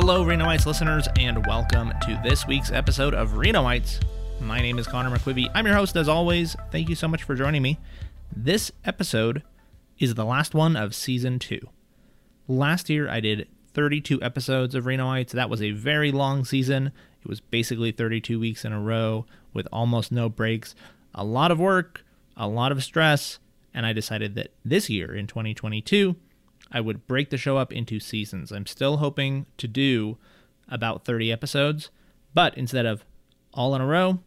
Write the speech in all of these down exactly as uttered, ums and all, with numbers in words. Hello, Renoites listeners, and welcome to this week's episode of Renoites. My name is Connor McQuivey. I'm your host, as always. Thank you so much for joining me. This episode is the last one of Season two. Last year, I did thirty-two episodes of Renoites. That was a very long season. It was basically thirty-two weeks in a row with almost no breaks. A lot of work, a lot of stress, and I decided that this year, in twenty twenty-two, I would break the show up into seasons. I'm still hoping to do about thirty episodes, but instead of all in a row,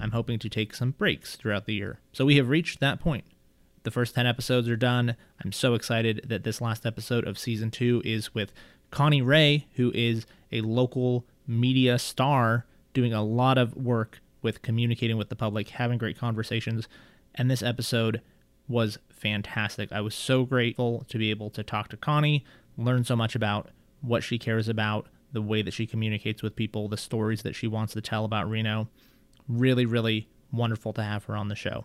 I'm hoping to take some breaks throughout the year. So we have reached that point. The first ten episodes are done. I'm so excited that this last episode of Season two is with Connie Ray, who is a local media star doing a lot of work with communicating with the public, having great conversations, and this episode was fantastic. I was so grateful to be able to talk to Connie, learn so much about what she cares about, the way that she communicates with people, the stories that she wants to tell about Reno. Really, really wonderful to have her on the show.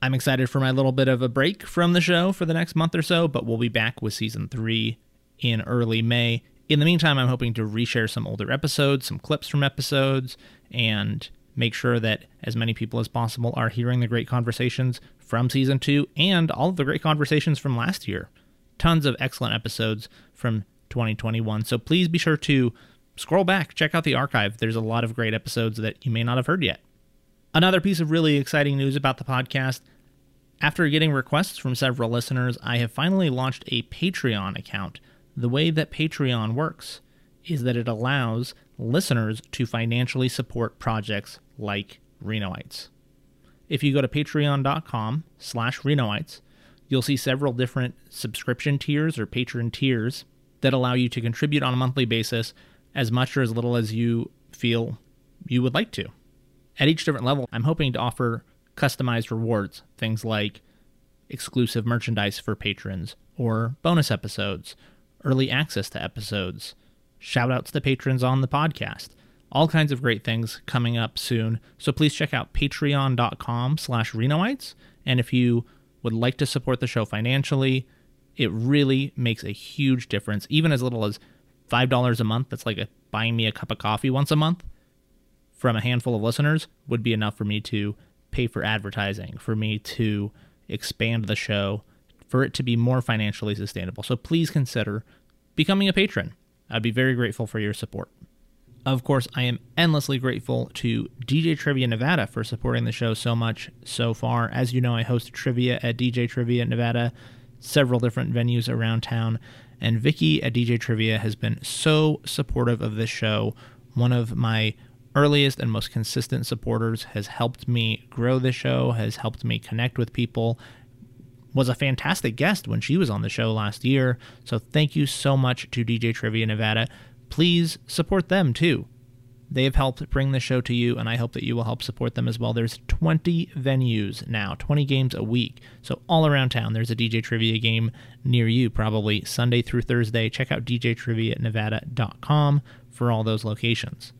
I'm excited for my little bit of a break from the show for the next month or so, but we'll be back with Season three in early May. In the meantime, I'm hoping to reshare some older episodes, some clips from episodes, and make sure that as many people as possible are hearing the great conversations from Season two and all of the great conversations from last year. Tons of excellent episodes from twenty twenty-one. So please be sure to scroll back, check out the archive. There's a lot of great episodes that you may not have heard yet. Another piece of really exciting news about the podcast. After getting requests from several listeners, I have finally launched a Patreon account. The way that Patreon works is that it allows listeners to financially support projects like Renoites. If you go to patreon dot com slash renoites, you'll see several different subscription tiers or patron tiers that allow you to contribute on a monthly basis as much or as little as you feel you would like to. At each different level, I'm hoping to offer customized rewards, things like exclusive merchandise for patrons or bonus episodes, early access to episodes, shout-outs to patrons on the podcast. All kinds of great things coming up soon. So please check out patreon dot com slash renoites. And if you would like to support the show financially, it really makes a huge difference. Even as little as five dollars a month, that's like a, buying me a cup of coffee once a month from a handful of listeners would be enough for me to pay for advertising, for me to expand the show, for it to be more financially sustainable. So please consider becoming a patron. I'd be very grateful for your support. Of course, I am endlessly grateful to D J Trivia Nevada for supporting the show so much so far. As you know, I host trivia at D J Trivia Nevada, several different venues around town, and Vicky at D J Trivia has been so supportive of this show. One of my earliest and most consistent supporters, has helped me grow the show, has helped me connect with people, was a fantastic guest when she was on the show last year. So thank you so much to D J Trivia Nevada. Please support them too. They have helped bring the show to you, and I hope that you will help support them as well. There's twenty venues now, twenty games a week. So all around town, there's a D J Trivia game near you, probably Sunday through Thursday. Check out D J Trivia Nevada dot com for all those locations.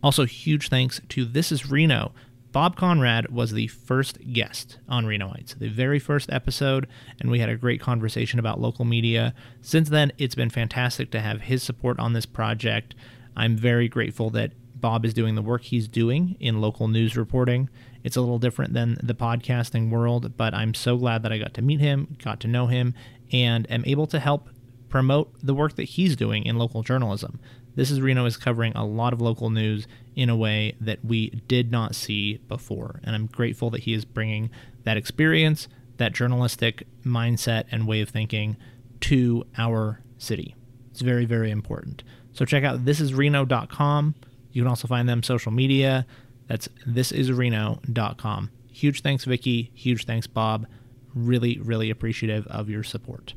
Also, huge thanks to This Is Reno. Bob Conrad was the first guest on Renoites, the very first episode, and we had a great conversation about local media. Since then, it's been fantastic to have his support on this project. I'm very grateful that Bob is doing the work he's doing in local news reporting. It's a little different than the podcasting world, but I'm so glad that I got to meet him, got to know him, and am able to help promote the work that he's doing in local journalism. This Is Reno is covering a lot of local news in a way that we did not see before, and I'm grateful that he is bringing that experience, that journalistic mindset and way of thinking to our city. It's very, very important. So check out this is reno dot com. You can also find them social media. That's this is reno dot com. Huge thanks, Vicky. Huge thanks, Bob. Really, really appreciative of your support.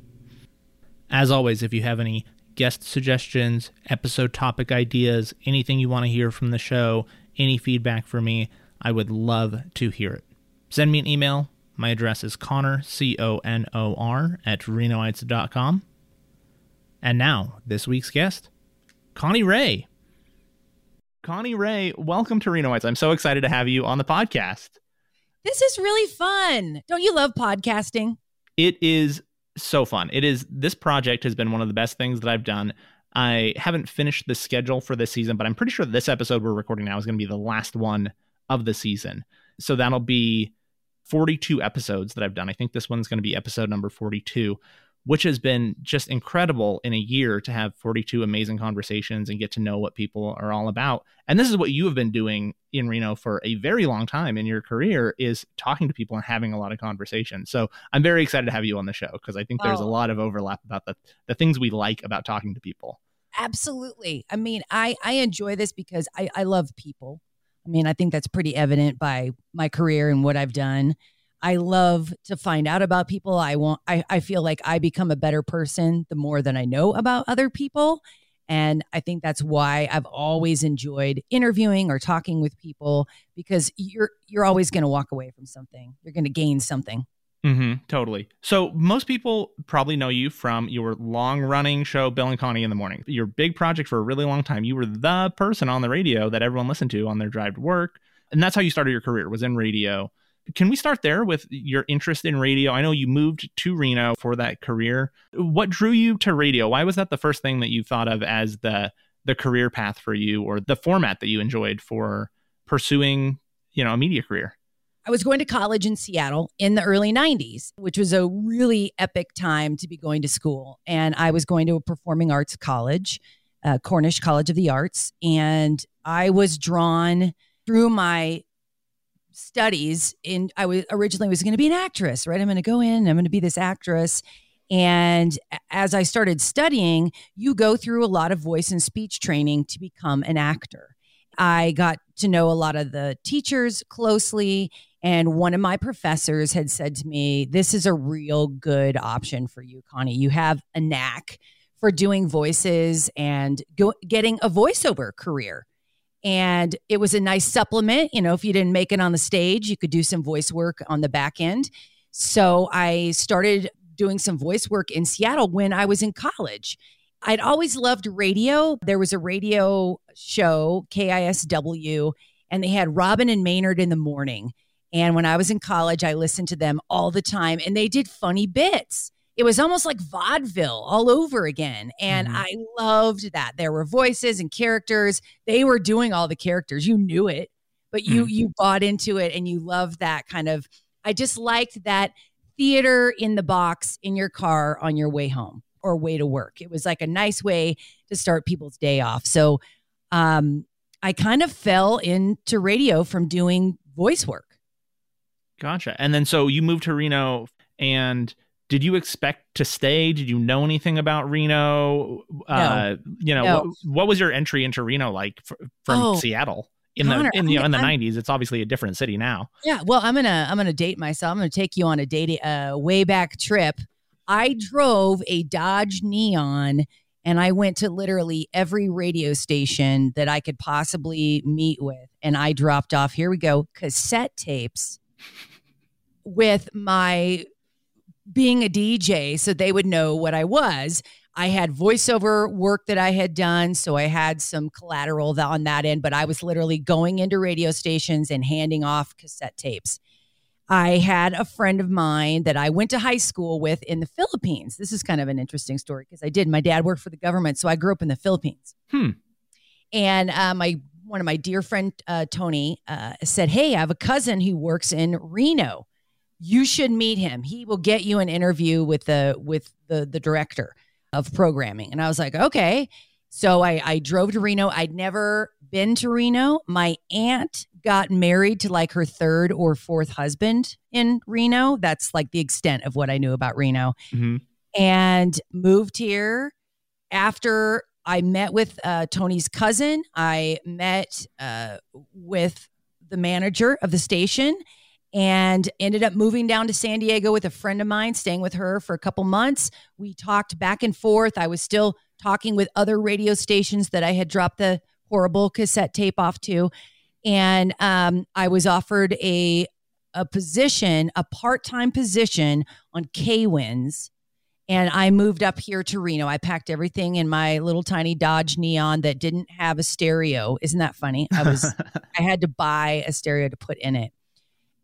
As always, if you have any guest suggestions, episode topic ideas, anything you want to hear from the show, any feedback for me, I would love to hear it. Send me an email. My address is Connor, C O N O R, at renoites dot com. And now, this week's guest, Connie Ray. Connie Ray, welcome to Renoites. I'm so excited to have you on the podcast. This is really fun. Don't you love podcasting? It is so fun. It is. This project has been one of the best things that I've done. I haven't finished the schedule for this season, but I'm pretty sure this episode we're recording now is going to be the last one of the season. So that'll be forty-two episodes that I've done. I think this one's going to be episode number forty-two, which has been just incredible in a year to have forty-two amazing conversations and get to know what people are all about. And this is what you have been doing in Reno for a very long time in your career, is talking to people and having a lot of conversations. So I'm very excited to have you on the show, because I think there's oh. a lot of overlap about the, the things we like about talking to people. Absolutely. I mean, I, I enjoy this because I, I love people. I mean, I think that's pretty evident by my career and what I've done. I love to find out about people. I want, I, I feel like I become a better person the more that I know about other people. And I think that's why I've always enjoyed interviewing or talking with people, because you're, you're always going to walk away from something. You're going to gain something. Mm-hmm, totally. So most people probably know you from your long running show, Bill and Connie in the Morning, your big project for a really long time. You were the person on the radio that everyone listened to on their drive to work. And that's how you started your career, was in radio. Can we start there with your interest in radio? I know you moved to Reno for that career. What drew you to radio? Why was that the first thing that you thought of as the the career path for you, or the format that you enjoyed for pursuing, you know, a media career? I was going to college in Seattle in the early nineties, which was a really epic time to be going to school. And I was going to a performing arts college, uh, Cornish College of the Arts. And I was drawn through my studies in, I was originally was going to be an actress, right? I'm going to go in, I'm going to be this actress. And as I started studying, you go through a lot of voice and speech training to become an actor. I got to know a lot of the teachers closely. And one of my professors had said to me, this is a real good option for you, Connie. You have a knack for doing voices and go, getting a voiceover career. And it was a nice supplement. You know, if you didn't make it on the stage, you could do some voice work on the back end. So I started doing some voice work in Seattle when I was in college. I'd always loved radio. There was a radio show, K I S W, and they had Robin and Maynard in the morning. And when I was in college, I listened to them all the time, and they did funny bits. It was almost like vaudeville all over again. And mm-hmm. I loved that. There were voices and characters. They were doing all the characters. You knew it, but you, mm-hmm. you bought into it, and you loved that kind of, I just liked that theater in the box in your car on your way home or way to work. It was like a nice way to start people's day off. So um, I kind of fell into radio from doing voice work. Gotcha. And then, so you moved to Reno, and did you expect to stay? Did you know anything about Reno? No, uh, you know, no. what, what was your entry into Reno like f- from oh, Seattle in Connor, the in the, I mean, in the nineties? It's obviously a different city now. Yeah. Well, I'm going to I'm going to date myself. I'm going to take you on a date, a uh, way back trip. I drove a Dodge Neon, and I went to literally every radio station that I could possibly meet with. And I dropped off, here we go, cassette tapes with my being a D J, so they would know what I was. I had voiceover work that I had done, so I had some collateral on that end, but I was literally going into radio stations and handing off cassette tapes. I had a friend of mine that I went to high school with in the Philippines. This is kind of an interesting story, because I did. My dad worked for the government, so I grew up in the Philippines. Hmm. And uh, my one of my dear friend, uh, Tony, uh, said, hey, I have a cousin who works in Reno. You should meet him. He will get you an interview with the with the the director of programming. And I was like, okay. So I, I drove to Reno. I'd never been to Reno. My aunt got married to like her third or fourth husband in Reno. That's like the extent of what I knew about Reno. Mm-hmm. And moved here after I met with uh, Tony's cousin. I met uh, with the manager of the station, and ended up moving down to San Diego with a friend of mine, staying with her for a couple months. We talked back and forth. I was still talking with other radio stations that I had dropped the horrible cassette tape off to. And um, I was offered a a position, a part-time position on K-Wins. And I moved up here to Reno. I packed everything in my little tiny Dodge Neon that didn't have a stereo. Isn't that funny? I was I had to buy a stereo to put in it.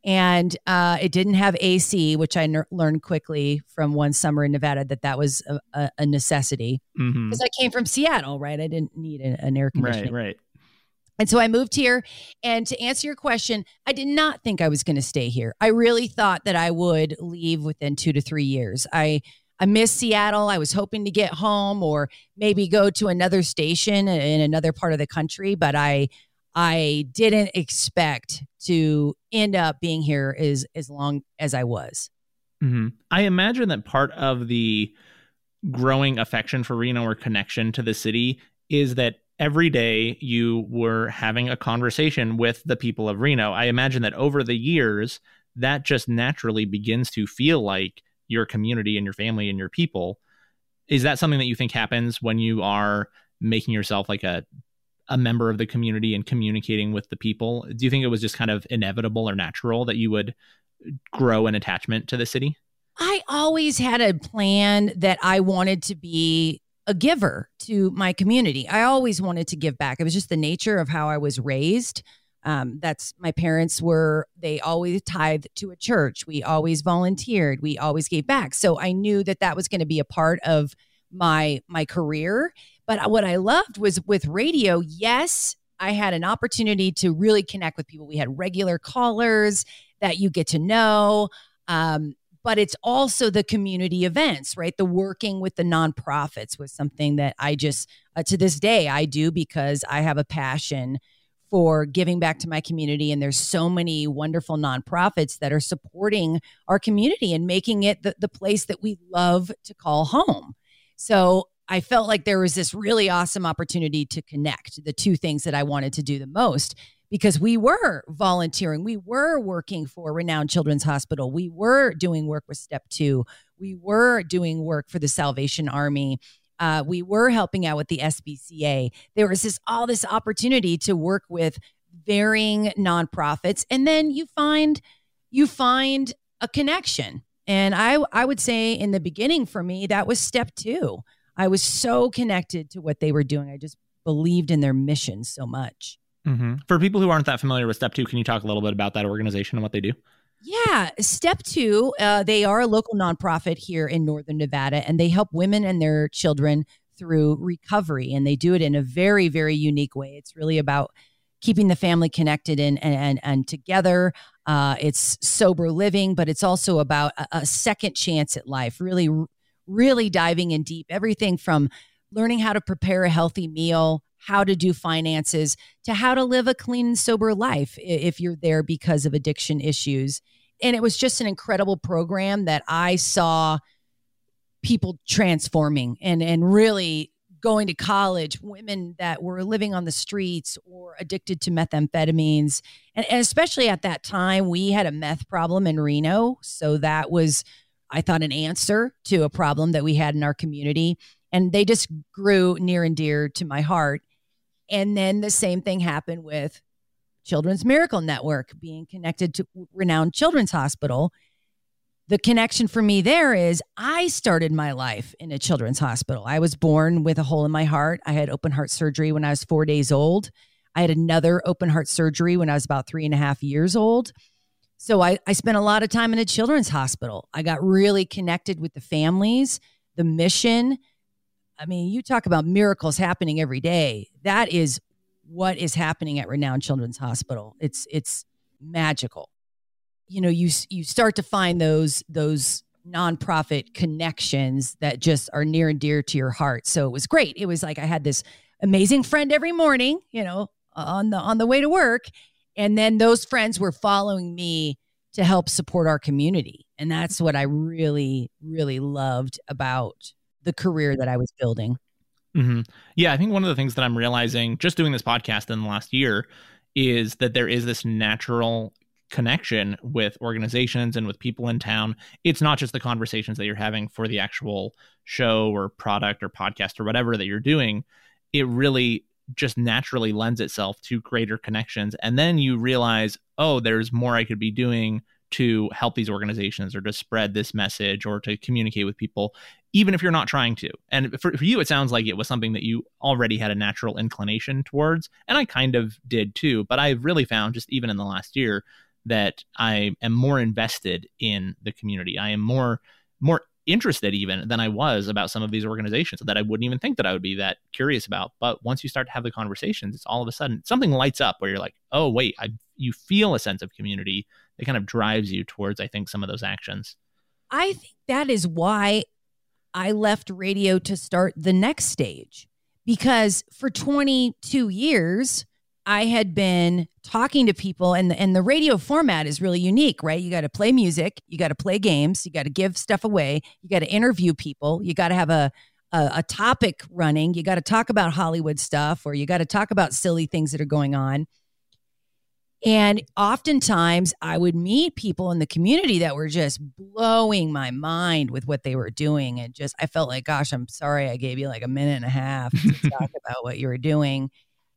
And uh, it didn't have A C, which I n- learned quickly from one summer in Nevada that that was a, a, a necessity because mm-hmm. I came from Seattle, right? I didn't need an, an air conditioner. Right, right. And so I moved here. And to answer your question, I did not think I was going to stay here. I really thought that I would leave within two to three years. I I missed Seattle. I was hoping to get home or maybe go to another station in another part of the country, but I I didn't expect to end up being here as, as long as I was. Mm-hmm. I imagine that part of the growing affection for Reno or connection to the city is that every day you were having a conversation with the people of Reno. I imagine that over the years, that just naturally begins to feel like your community and your family and your people. Is that something that you think happens when you are making yourself like a a member of the community and communicating with the people? Do you think it was just kind of inevitable or natural that you would grow an attachment to the city? I always had a plan that I wanted to be a giver to my community. I always wanted to give back. It was just the nature of how I was raised. Um, that's my parents were, they always tithed to a church. We always volunteered. We always gave back. So I knew that that was going to be a part of my, my career. But what I loved was with radio, yes, I had an opportunity to really connect with people. We had regular callers that you get to know, um, but it's also the community events, right? The working with the nonprofits was something that I just, uh, to this day, I do because I have a passion for giving back to my community. And there's so many wonderful nonprofits that are supporting our community and making it the, the place that we love to call home. So I felt like there was this really awesome opportunity to connect the two things that I wanted to do the most, because we were volunteering. We were working for Renowned Children's Hospital. We were doing work with Step Two. We were doing work for the Salvation Army. Uh, we were helping out with the S B C A. There was this all this opportunity to work with varying nonprofits. And then you find, you find a connection. And I, I would say in the beginning for me, that was Step Two. I was so connected to what they were doing. I just believed in their mission so much. Mm-hmm. For people who aren't that familiar with Step Two, can you talk a little bit about that organization and what they do? Yeah. Step Two, uh, they are a local nonprofit here in Northern Nevada, and they help women and their children through recovery. And they do it in a very, very unique way. It's really about keeping the family connected and, and, and together. Uh, it's sober living, but it's also about a, a second chance at life, really really diving in deep, everything from learning how to prepare a healthy meal, how to do finances, to how to live a clean and sober life if you're there because of addiction issues. And it was just an incredible program that I saw people transforming and, and really going to college, women that were living on the streets or addicted to methamphetamines. And, and especially at that time, we had a meth problem in Reno. So that was, I thought, an answer to a problem that we had in our community. And they just grew near and dear to my heart. And then the same thing happened with Children's Miracle Network being connected to Renowned Children's Hospital. The connection for me there is I started my life in a children's hospital. I was born with a hole in my heart. I had open heart surgery when I was four days old. I had another open heart surgery when I was about three and a half years old. So I, I spent a lot of time in a children's hospital. I got really connected with the families, the mission. I mean, you talk about miracles happening every day. That is what is happening at Renowned Children's Hospital. It's it's magical. You know, you you start to find those those nonprofit connections that just are near and dear to your heart. So it was great. It was like I had this amazing friend every morning, you know, on the on the way to work. And then those friends were following me to help support our community. And that's what I really, really loved about the career that I was building. Mm-hmm. Yeah, I think one of the things that I'm realizing just doing this podcast in the last year is that there is this natural connection with organizations and with people in town. It's not just the conversations that you're having for the actual show or product or podcast or whatever that you're doing. It really just naturally lends itself to greater connections. And then you realize, oh, there's more I could be doing to help these organizations or to spread this message or to communicate with people, even if you're not trying to. And for, for you, it sounds like it was something that you already had a natural inclination towards. And I kind of did too, but I've really found just even in the last year that I am more invested in the community. I am more more interested even than I was about some of these organizations that I wouldn't even think that I would be that curious about. But once you start to have the conversations, it's all of a sudden something lights up where you're like, oh, wait, I, you feel a sense of community that kind of drives you towards, I think, some of those actions. I think that is why I left radio to start The Next Stage, because for twenty-two years, I had been talking to people, and the, and the radio format is really unique, right? You got to play music, you got to play games, you got to give stuff away, you got to interview people, you got to have a, a, a topic running, you got to talk about Hollywood stuff, or you got to talk about silly things that are going on. And oftentimes I would meet people in the community that were just blowing my mind with what they were doing. And just, I felt like, gosh, I'm sorry I gave you like a minute and a half to talk about what you were doing.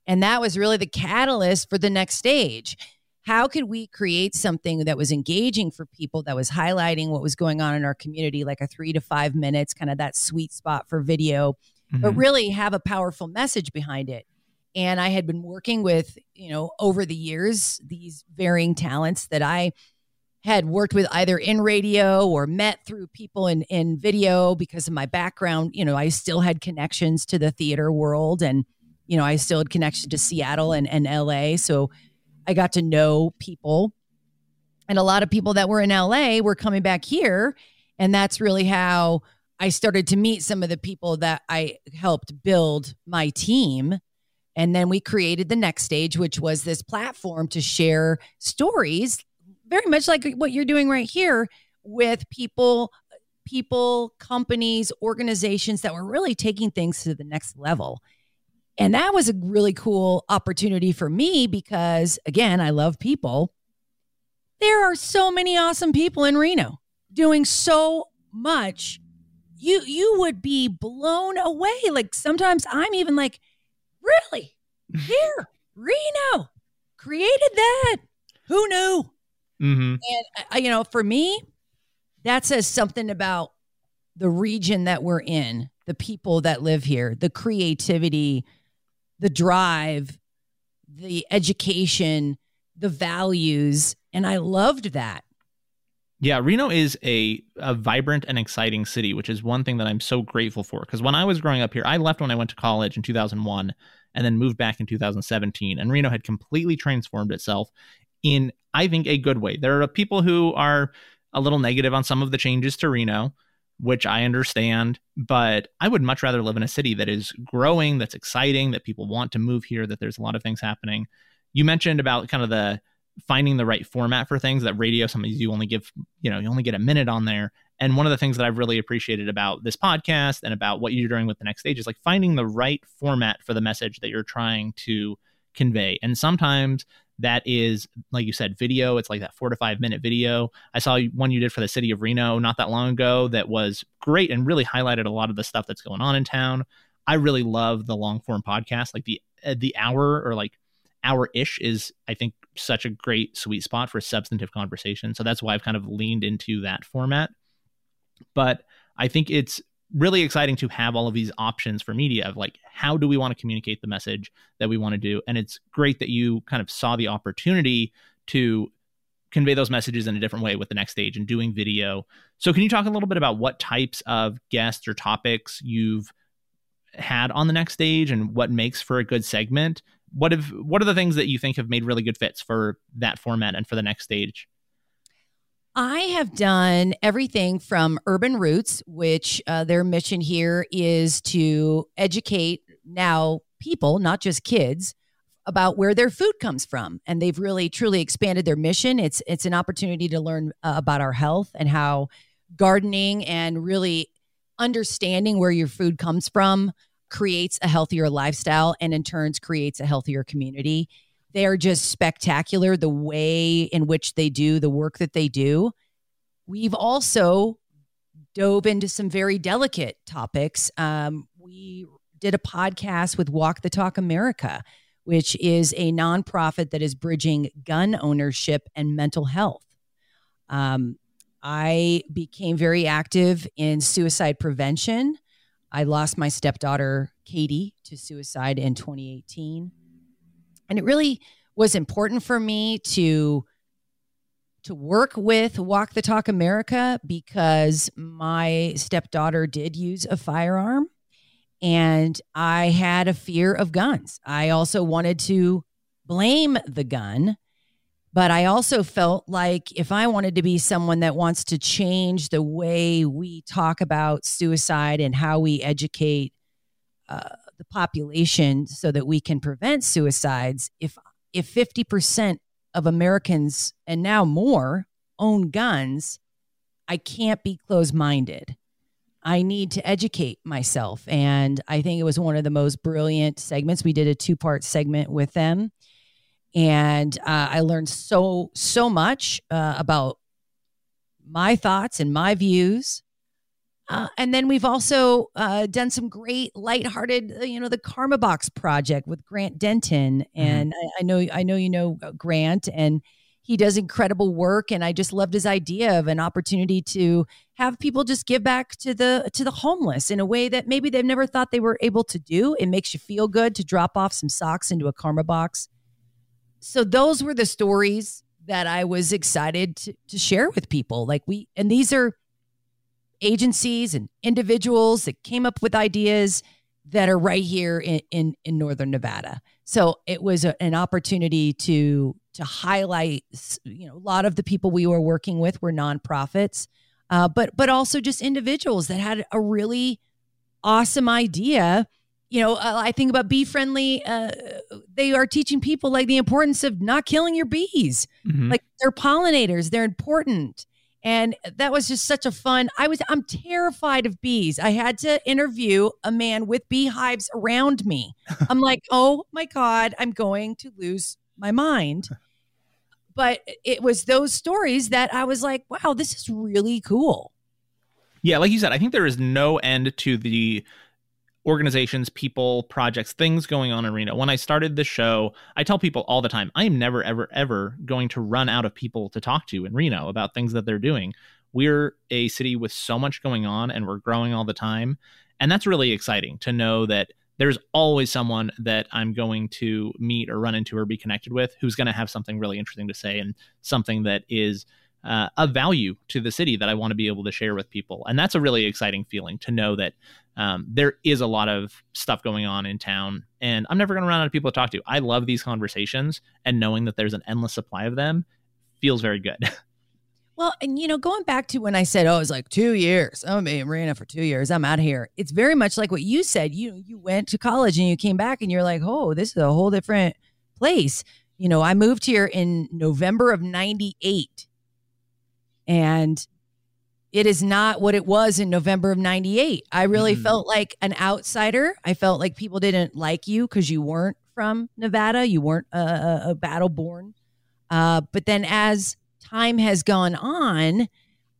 And that was really the catalyst for The Next Stage. How could we create something that was engaging for people, that was highlighting what was going on in our community, like a three to five minutes, kind of that sweet spot for video, mm-hmm. but really have a powerful message behind it. And I had been working with, you know, over the years, these varying talents that I had worked with either in radio or met through people in, in video because of my background. You know, I still had connections to the theater world, and, you know, I still had connections to Seattle and, and L A. So I got to know people, and a lot of people that were in L A were coming back here. And that's really how I started to meet some of the people that I helped build my team. And then we created The Next Stage, which was this platform to share stories, very much like what you're doing right here, with people, people, companies, organizations that were really taking things to the next level. And that was a really cool opportunity for me because, again, I love people. There are so many awesome people in Reno doing so much. You, you would be blown away. Like sometimes I'm even like, really? Here, Reno created that. Who knew? Mm-hmm. And, you know, for me, that says something about the region that we're in, the people that live here, the creativity, the drive, the education, the values. And I loved that. Yeah, Reno is a, a vibrant and exciting city, which is one thing that I'm so grateful for. Because when I was growing up here, I left when I went to college in two thousand one and then moved back in two thousand seventeen. And Reno had completely transformed itself in, I think, a good way. There are people who are a little negative on some of the changes to Reno, which I understand. But I would much rather live in a city that is growing, that's exciting, that people want to move here, that there's a lot of things happening. You mentioned about kind of the finding the right format for things. That radio, sometimes you only give, you know, you only get a minute on there. And one of the things that I've really appreciated about this podcast and about what you're doing with The Next Stage is like finding the right format for the message that you're trying to convey. And sometimes that is, like you said, video. It's like that four to five minute video. I saw one you did for the city of Reno not that long ago that was great and really highlighted a lot of the stuff that's going on in town. I really love the long form podcast, like the, the hour or like hour-ish is, I think, such a great sweet spot for substantive conversation. So that's why I've kind of leaned into that format. But I think it's really exciting to have all of these options for media of like, how do we want to communicate the message that we want to do? And it's great that you kind of saw the opportunity to convey those messages in a different way with The Next Stage and doing video. So can you talk a little bit about what types of guests or topics you've had on The Next Stage and what makes for a good segment? What have, what are the things that you think have made really good fits for that format and for The Next Stage? I have done everything from Urban Roots, which uh, their mission here is to educate now people, not just kids, about where their food comes from. And they've really, truly expanded their mission. It's, it's an opportunity to learn uh, about our health and how gardening and really understanding where your food comes from creates a healthier lifestyle and in turn creates a healthier community. They are just spectacular, the way in which they do the work that they do. We've also dove into some very delicate topics. Um, we did a podcast with Walk the Talk America, which is a nonprofit that is bridging gun ownership and mental health. Um, I became very active in suicide prevention. I lost my stepdaughter, Katie, to suicide in twenty eighteen. And it really was important for me to to work with Walk the Talk America because my stepdaughter did use a firearm and I had a fear of guns. I also wanted to blame the gun, but I also felt like if I wanted to be someone that wants to change the way we talk about suicide and how we educate uh, the population so that we can prevent suicides, if if fifty percent of Americans, and now more, own guns, I can't be closed-minded. I need to educate myself. And I think it was one of the most brilliant segments. We did a two-part segment with them. And uh, I learned so, so much uh, about my thoughts and my views. Uh, and then we've also uh, done some great lighthearted, you know, the Karma Box project with Grant Denton. And mm-hmm. I, I know, I know, you know, Grant, and he does incredible work. And I just loved his idea of an opportunity to have people just give back to the, to the homeless in a way that maybe they've never thought they were able to do. It makes you feel good to drop off some socks into a Karma Box. So those were the stories that I was excited to, to share with people. Like we, and these are agencies and individuals that came up with ideas that are right here in, in, in Northern Nevada. So it was a, an opportunity to, to highlight, you know, a lot of the people we were working with were nonprofits, uh, but, but also just individuals that had a really awesome idea. You know, I think about Bee Friendly. Uh, they are teaching people like the importance of not killing your bees. Mm-hmm. Like they're pollinators. They're important. And that was just such a fun, I was, I'm terrified of bees. I had to interview a man with beehives around me. I'm like, oh my God, I'm going to lose my mind. But it was those stories that I was like, wow, this is really cool. Yeah. Like you said, I think there is no end to the organizations, people, projects, things going on in Reno. When I started the show, I tell people all the time, I am never, ever, ever going to run out of people to talk to in Reno about things that they're doing. We're a city with so much going on and we're growing all the time. And that's really exciting to know that there's always someone that I'm going to meet or run into or be connected with who's going to have something really interesting to say and something that is Uh, of value to the city that I want to be able to share with people. And that's a really exciting feeling to know that um, there is a lot of stuff going on in town and I'm never going to run out of people to talk to. I love these conversations, and knowing that there's an endless supply of them feels very good. Well, and you know, going back to when I said, oh, it was like two years. Oh, man, Reno for two years. I'm out of here. It's very much like what you said. You, you went to college and you came back and you're like, oh, this is a whole different place. You know, I moved here in November of ninety-eight. And it is not what it was in November of ninety-eight. I really mm-hmm. felt like an outsider. I felt like people didn't like you because you weren't from Nevada. You weren't a, a battle born. Uh, but then as time has gone on,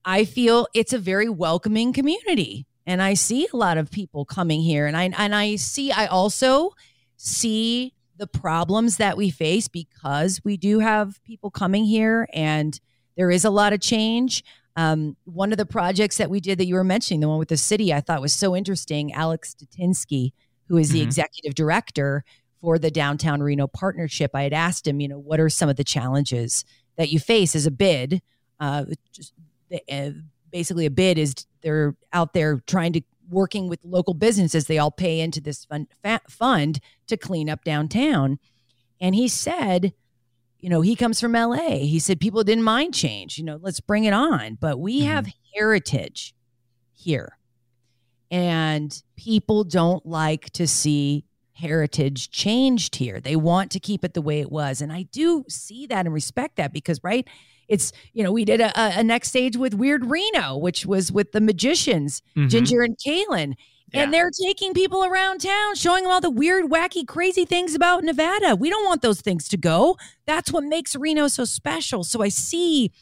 I feel it's a very welcoming community. And I see a lot of people coming here. And I, and I see, I also see the problems that we face because we do have people coming here, and there is a lot of change. Um, one of the projects that we did that you were mentioning, the one with the city, I thought was so interesting. Alex Statinsky, who is mm-hmm. the executive director for the Downtown Reno Partnership, I had asked him, you know, what are some of the challenges that you face as a bid? Uh, just the, uh, basically, a bid is they're out there trying to working with local businesses. They all pay into this fund, fa- fund to clean up downtown. And he said, you know, he comes from L A. He said, people didn't mind change, you know, let's bring it on. But we mm-hmm. have heritage here, and people don't like to see heritage changed here. They want to keep it the way it was. And I do see that and respect that because, right, it's, you know, we did a, a Next Stage with Weird Reno, which was with the magicians, mm-hmm. Ginger and Kaylin. Yeah. And they're taking people around town, showing them all the weird, wacky, crazy things about Nevada. We don't want those things to go. That's what makes Reno so special. So I see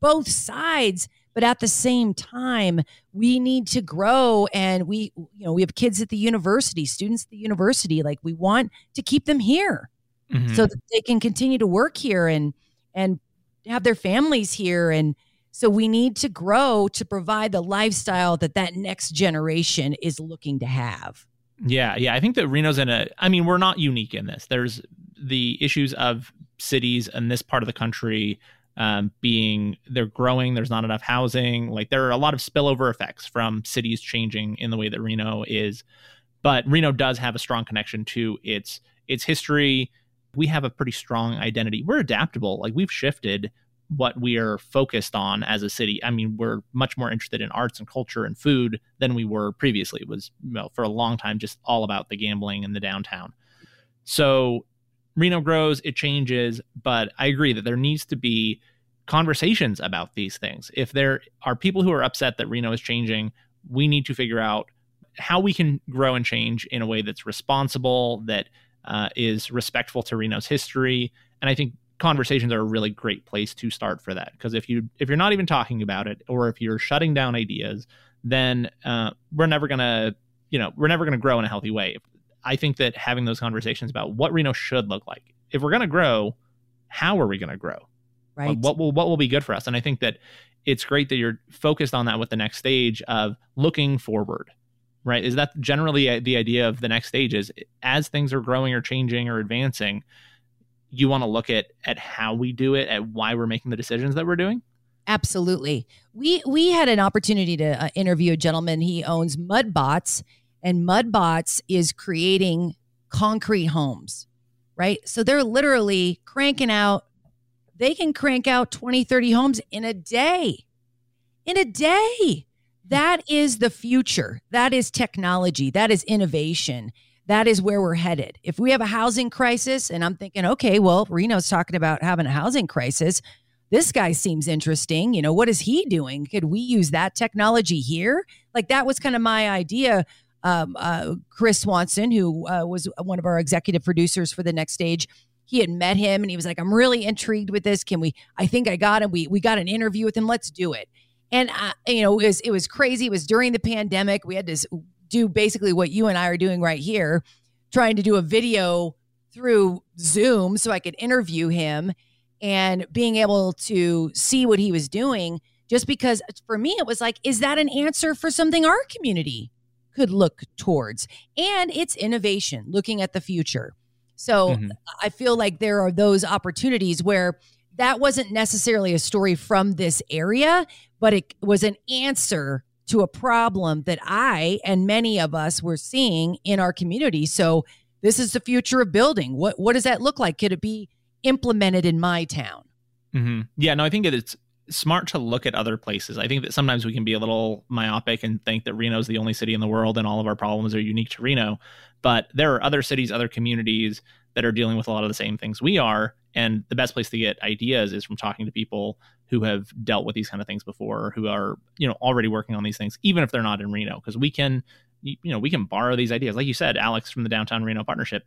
both sides, but at the same time, we need to grow. And we, you know, we have kids at the university, students at the university. Like, we want to keep them here mm-hmm. so that they can continue to work here and and have their families here. And so we need to grow to provide the lifestyle that that next generation is looking to have. Yeah, yeah. I think that Reno's in a, I mean, we're not unique in this. There's the issues of cities in this part of the country um, being, they're growing, there's not enough housing. Like there are a lot of spillover effects from cities changing in the way that Reno is. But Reno does have a strong connection to its its history. We have a pretty strong identity. We're adaptable. Like we've shifted what we are focused on as a city. I mean, we're much more interested in arts and culture and food than we were previously. It was, you know, for a long time, just all about the gambling and the downtown. So Reno grows, it changes, but I agree that there needs to be conversations about these things. If there are people who are upset that Reno is changing, we need to figure out how we can grow and change in a way that's responsible, that uh, is respectful to Reno's history. And I think conversations are a really great place to start for that, because if you if you're not even talking about it, or if you're shutting down ideas, then uh, we're never gonna you know we're never gonna grow in a healthy way. I think that having those conversations about what Reno should look like, if we're gonna grow, how are we gonna grow? Right. Like what will what will be good for us? And I think that it's great that you're focused on that with the next stage of looking forward. Right? Is that generally the idea of the next stage? Is as things are growing or changing or advancing, you want to look at at how we do it, at why we're making the decisions that we're doing? Absolutely. We we had an opportunity to uh, interview a gentleman. He owns MudBots, and MudBots is creating concrete homes, right? So they're literally cranking out, they can crank out twenty, thirty homes in a day, in a day. That is the future. That is technology. That is innovation. That is where we're headed. If we have a housing crisis, and I'm thinking, okay, well, Reno's talking about having a housing crisis. This guy seems interesting. You know, what is he doing? Could we use that technology here? Like that was kind of my idea. Um, uh, Chris Swanson, who uh, was one of our executive producers for The Next Stage, he had met him and he was like, I'm really intrigued with this. Can we, I think I got him. We, we got an interview with him. Let's do it. And, uh, you know, it was, it was crazy. It was during the pandemic. We had to do basically what you and I are doing right here, trying to do a video through Zoom so I could interview him and being able to see what he was doing. Just because for me, it was like, is that an answer for something our community could look towards? And it's innovation, looking at the future. So mm-hmm. I feel like there are those opportunities where that wasn't necessarily a story from this area, but it was an answer to a problem that I and many of us were seeing in our community. So this is the future of building. What what does that look like? Could it be implemented in my town? Mm-hmm. Yeah, no, I think that it's smart to look at other places. I think that sometimes we can be a little myopic and think that Reno is the only city in the world and all of our problems are unique to Reno. But there are other cities, other communities that are dealing with a lot of the same things we are. And the best place to get ideas is from talking to people who have dealt with these kind of things before, or who are, you know, already working on these things, even if they're not in Reno, because we can, you know, we can borrow these ideas. Like you said, Alex from the Downtown Reno Partnership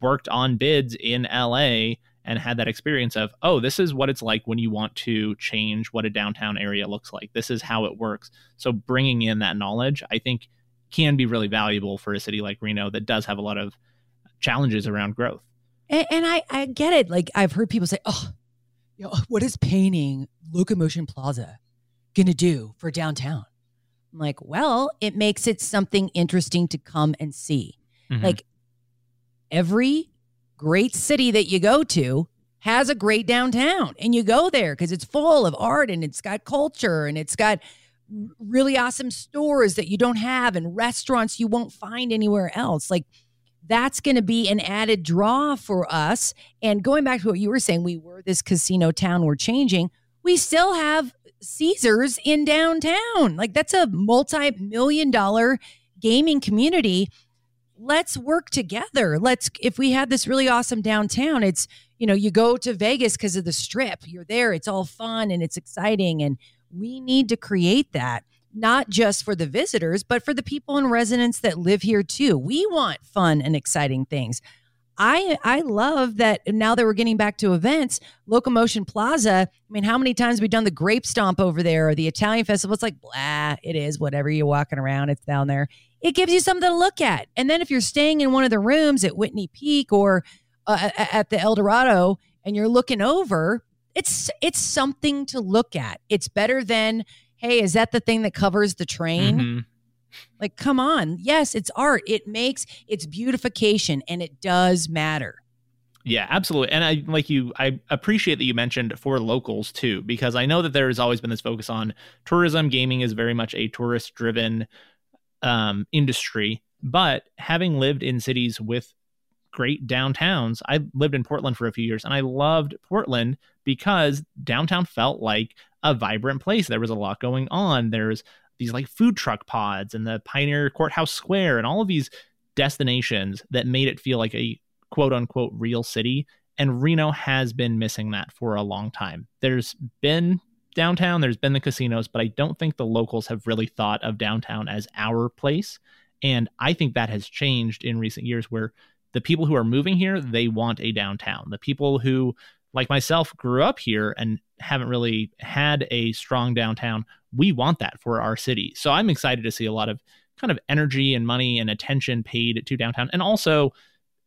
worked on bids in L A and had that experience of, oh, this is what it's like when you want to change what a downtown area looks like. This is how it works. So bringing in that knowledge, I think, can be really valuable for a city like Reno that does have a lot of challenges around growth. And, and I, I get it. Like I've heard people say, oh, you know, what is painting Locomotion Plaza going to do for downtown? I'm like, well, it makes it something interesting to come and see. Mm-hmm. Like every great city that you go to has a great downtown, and you go there because it's full of art and it's got culture and it's got really awesome stores that you don't have and restaurants you won't find anywhere else. Like that's going to be an added draw for us. And going back to what you were saying, we were this casino town, we're changing. We still have Caesars in downtown. Like that's a multi-million dollar gaming community. Let's work together. Let's, if we had this really awesome downtown, it's, you know, you go to Vegas because of the strip, you're there, it's all fun and it's exciting. And we need to create that, not just for the visitors, but for the people and residents that live here too. We want fun and exciting things. I I love that now that we're getting back to events, Locomotion Plaza, I mean, how many times have we done the Grape Stomp over there or the Italian Festival? It's like, blah, it is whatever, you're walking around, it's down there. It gives you something to look at. And then if you're staying in one of the rooms at Whitney Peak or uh, at the El Dorado and you're looking over, it's it's something to look at. It's better than, hey, is that the thing that covers the train? Mm-hmm. Like, come on. Yes, it's art. It makes, it's beautification, and it does matter. Yeah, absolutely. And I like you, I appreciate that you mentioned for locals too, because I know that there has always been this focus on tourism. Gaming is very much a tourist driven um, industry, but having lived in cities with great downtowns, I lived in Portland for a few years and I loved Portland because downtown felt like a vibrant place. There was a lot going on. There's these like food truck pods and the Pioneer Courthouse Square and all of these destinations that made it feel like a quote unquote real city. And Reno has been missing that for a long time. There's been downtown, there's been the casinos, but I don't think the locals have really thought of downtown as our place. And I think that has changed in recent years, where the people who are moving here, they want a downtown. The people who, like myself, grew up here and haven't really had a strong downtown, we want that for our city. So I'm excited to see a lot of kind of energy and money and attention paid to downtown. And also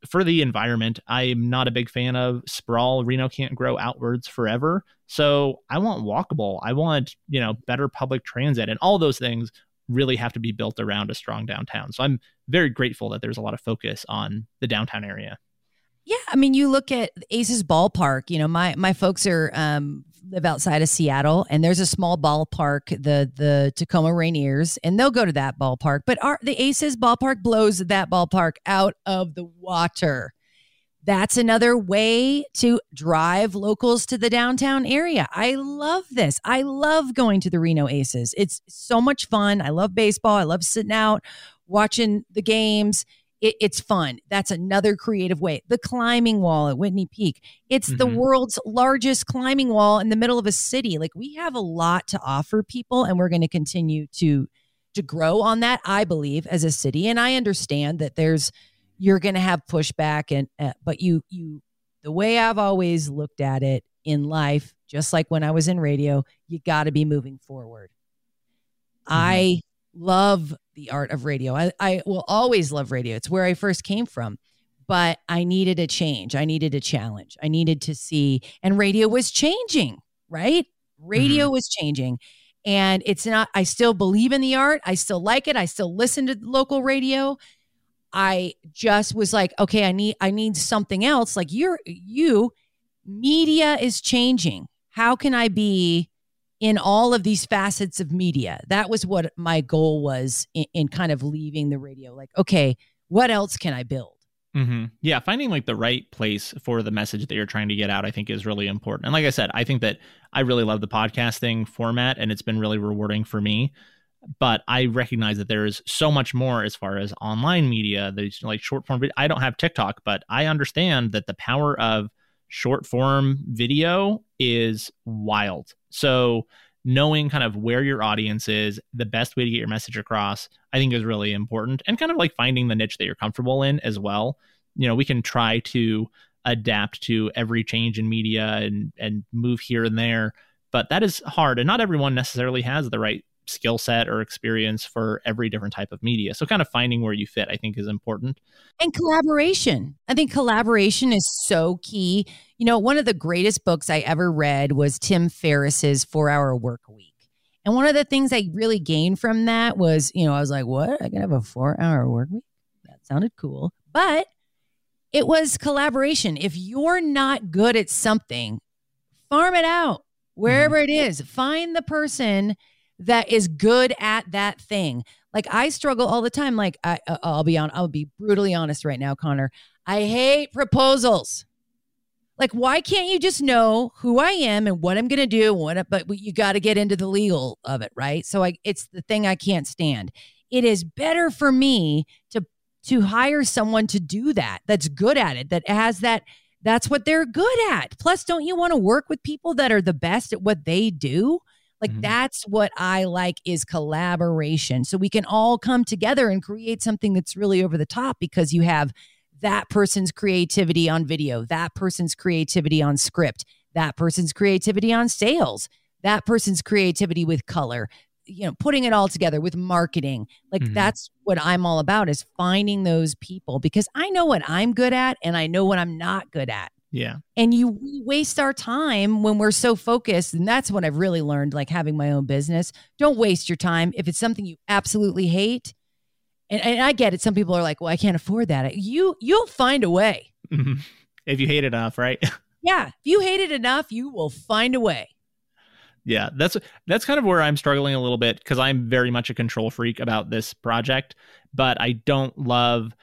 for the environment, I'm not a big fan of sprawl. Reno can't grow outwards forever. So I want walkable. I want, you know, better public transit, and all those things really have to be built around a strong downtown. So I'm very grateful that there's a lot of focus on the downtown area. Yeah. I mean, you look at Aces Ballpark, you know, my, my folks are, um, live outside of Seattle, and there's a small ballpark, the, the Tacoma Rainiers, and they'll go to that ballpark, but our, the Aces Ballpark blows that ballpark out of the water. That's another way to drive locals to the downtown area. I love this. I love going to the Reno Aces. It's so much fun. I love baseball. I love sitting out, watching the games. It, it's fun. That's another creative way. The climbing wall at Whitney Peak. It's mm-hmm. the world's largest climbing wall in the middle of a city. Like, we have a lot to offer people, and we're going to continue to to grow on that, I believe, as a city. And I understand that there's you're going to have pushback, and uh, but you you the way I've always looked at it in life, just like when I was in radio, you got to be moving forward. Mm-hmm. I love the art of radio. I, I will always love radio. It's where I first came from, but I needed a change. I needed a challenge. I needed to see, and radio was changing, right? Radio mm-hmm. was changing. And it's not, I still believe in the art. I still like it. I still listen to local radio. I just was like, okay, I need, I need something else. Like you're, you, media is changing. How can I be in all of these facets of media? That was what my goal was in, in kind of leaving the radio. Like, okay, what else can I build? Mm-hmm. Yeah. Finding like the right place for the message that you're trying to get out, I think, is really important. And like I said, I think that I really love the podcasting format, and it's been really rewarding for me, but I recognize that there is so much more as far as online media. There's like short form video. I don't have TikTok, but I understand that the power of short form video is wild. So knowing kind of where your audience is, the best way to get your message across, I think is really important, and kind of like finding the niche that you're comfortable in as well. You know, we can try to adapt to every change in media and, and move here and there, but that is hard. And not everyone necessarily has the right skill set or experience for every different type of media. So kind of finding where you fit, I think, is important. And collaboration. I think collaboration is so key. You know, one of the greatest books I ever read was Tim Ferriss's four hour Work Week. And one of the things I really gained from that was, you know, I was like, what? I can have a four hour work week? That sounded cool. But it was collaboration. If you're not good at something, farm it out wherever mm-hmm. it is. Find the person that is good at that thing. Like, I struggle all the time. Like, I, I'll be on, I'll be brutally honest right now, Connor. I hate proposals. Like, why can't you just know who I am and what I'm going to do? What, but you got to get into the legal of it, right? So I, it's the thing I can't stand. It is better for me to to hire someone to do that, that's good at it, that has that, that's what they're good at. Plus, don't you want to work with people that are the best at what they do? Like, mm-hmm. that's what I like, is collaboration. So we can all come together and create something that's really over the top, because you have that person's creativity on video, that person's creativity on script, that person's creativity on sales, that person's creativity with color, you know, putting it all together with marketing. Like, mm-hmm. that's what I'm all about, is finding those people, because I know what I'm good at and I know what I'm not good at. Yeah. And you we waste our time when we're so focused. And that's what I've really learned, like having my own business. Don't waste your time. If it's something you absolutely hate, and, and I get it. Some people are like, well, I can't afford that. You, you'll find a way. Mm-hmm. If you hate enough, right? Yeah. If you hate it enough, you will find a way. Yeah, that's that's kind of where I'm struggling a little bit, because I'm very much a control freak about this project, but I don't love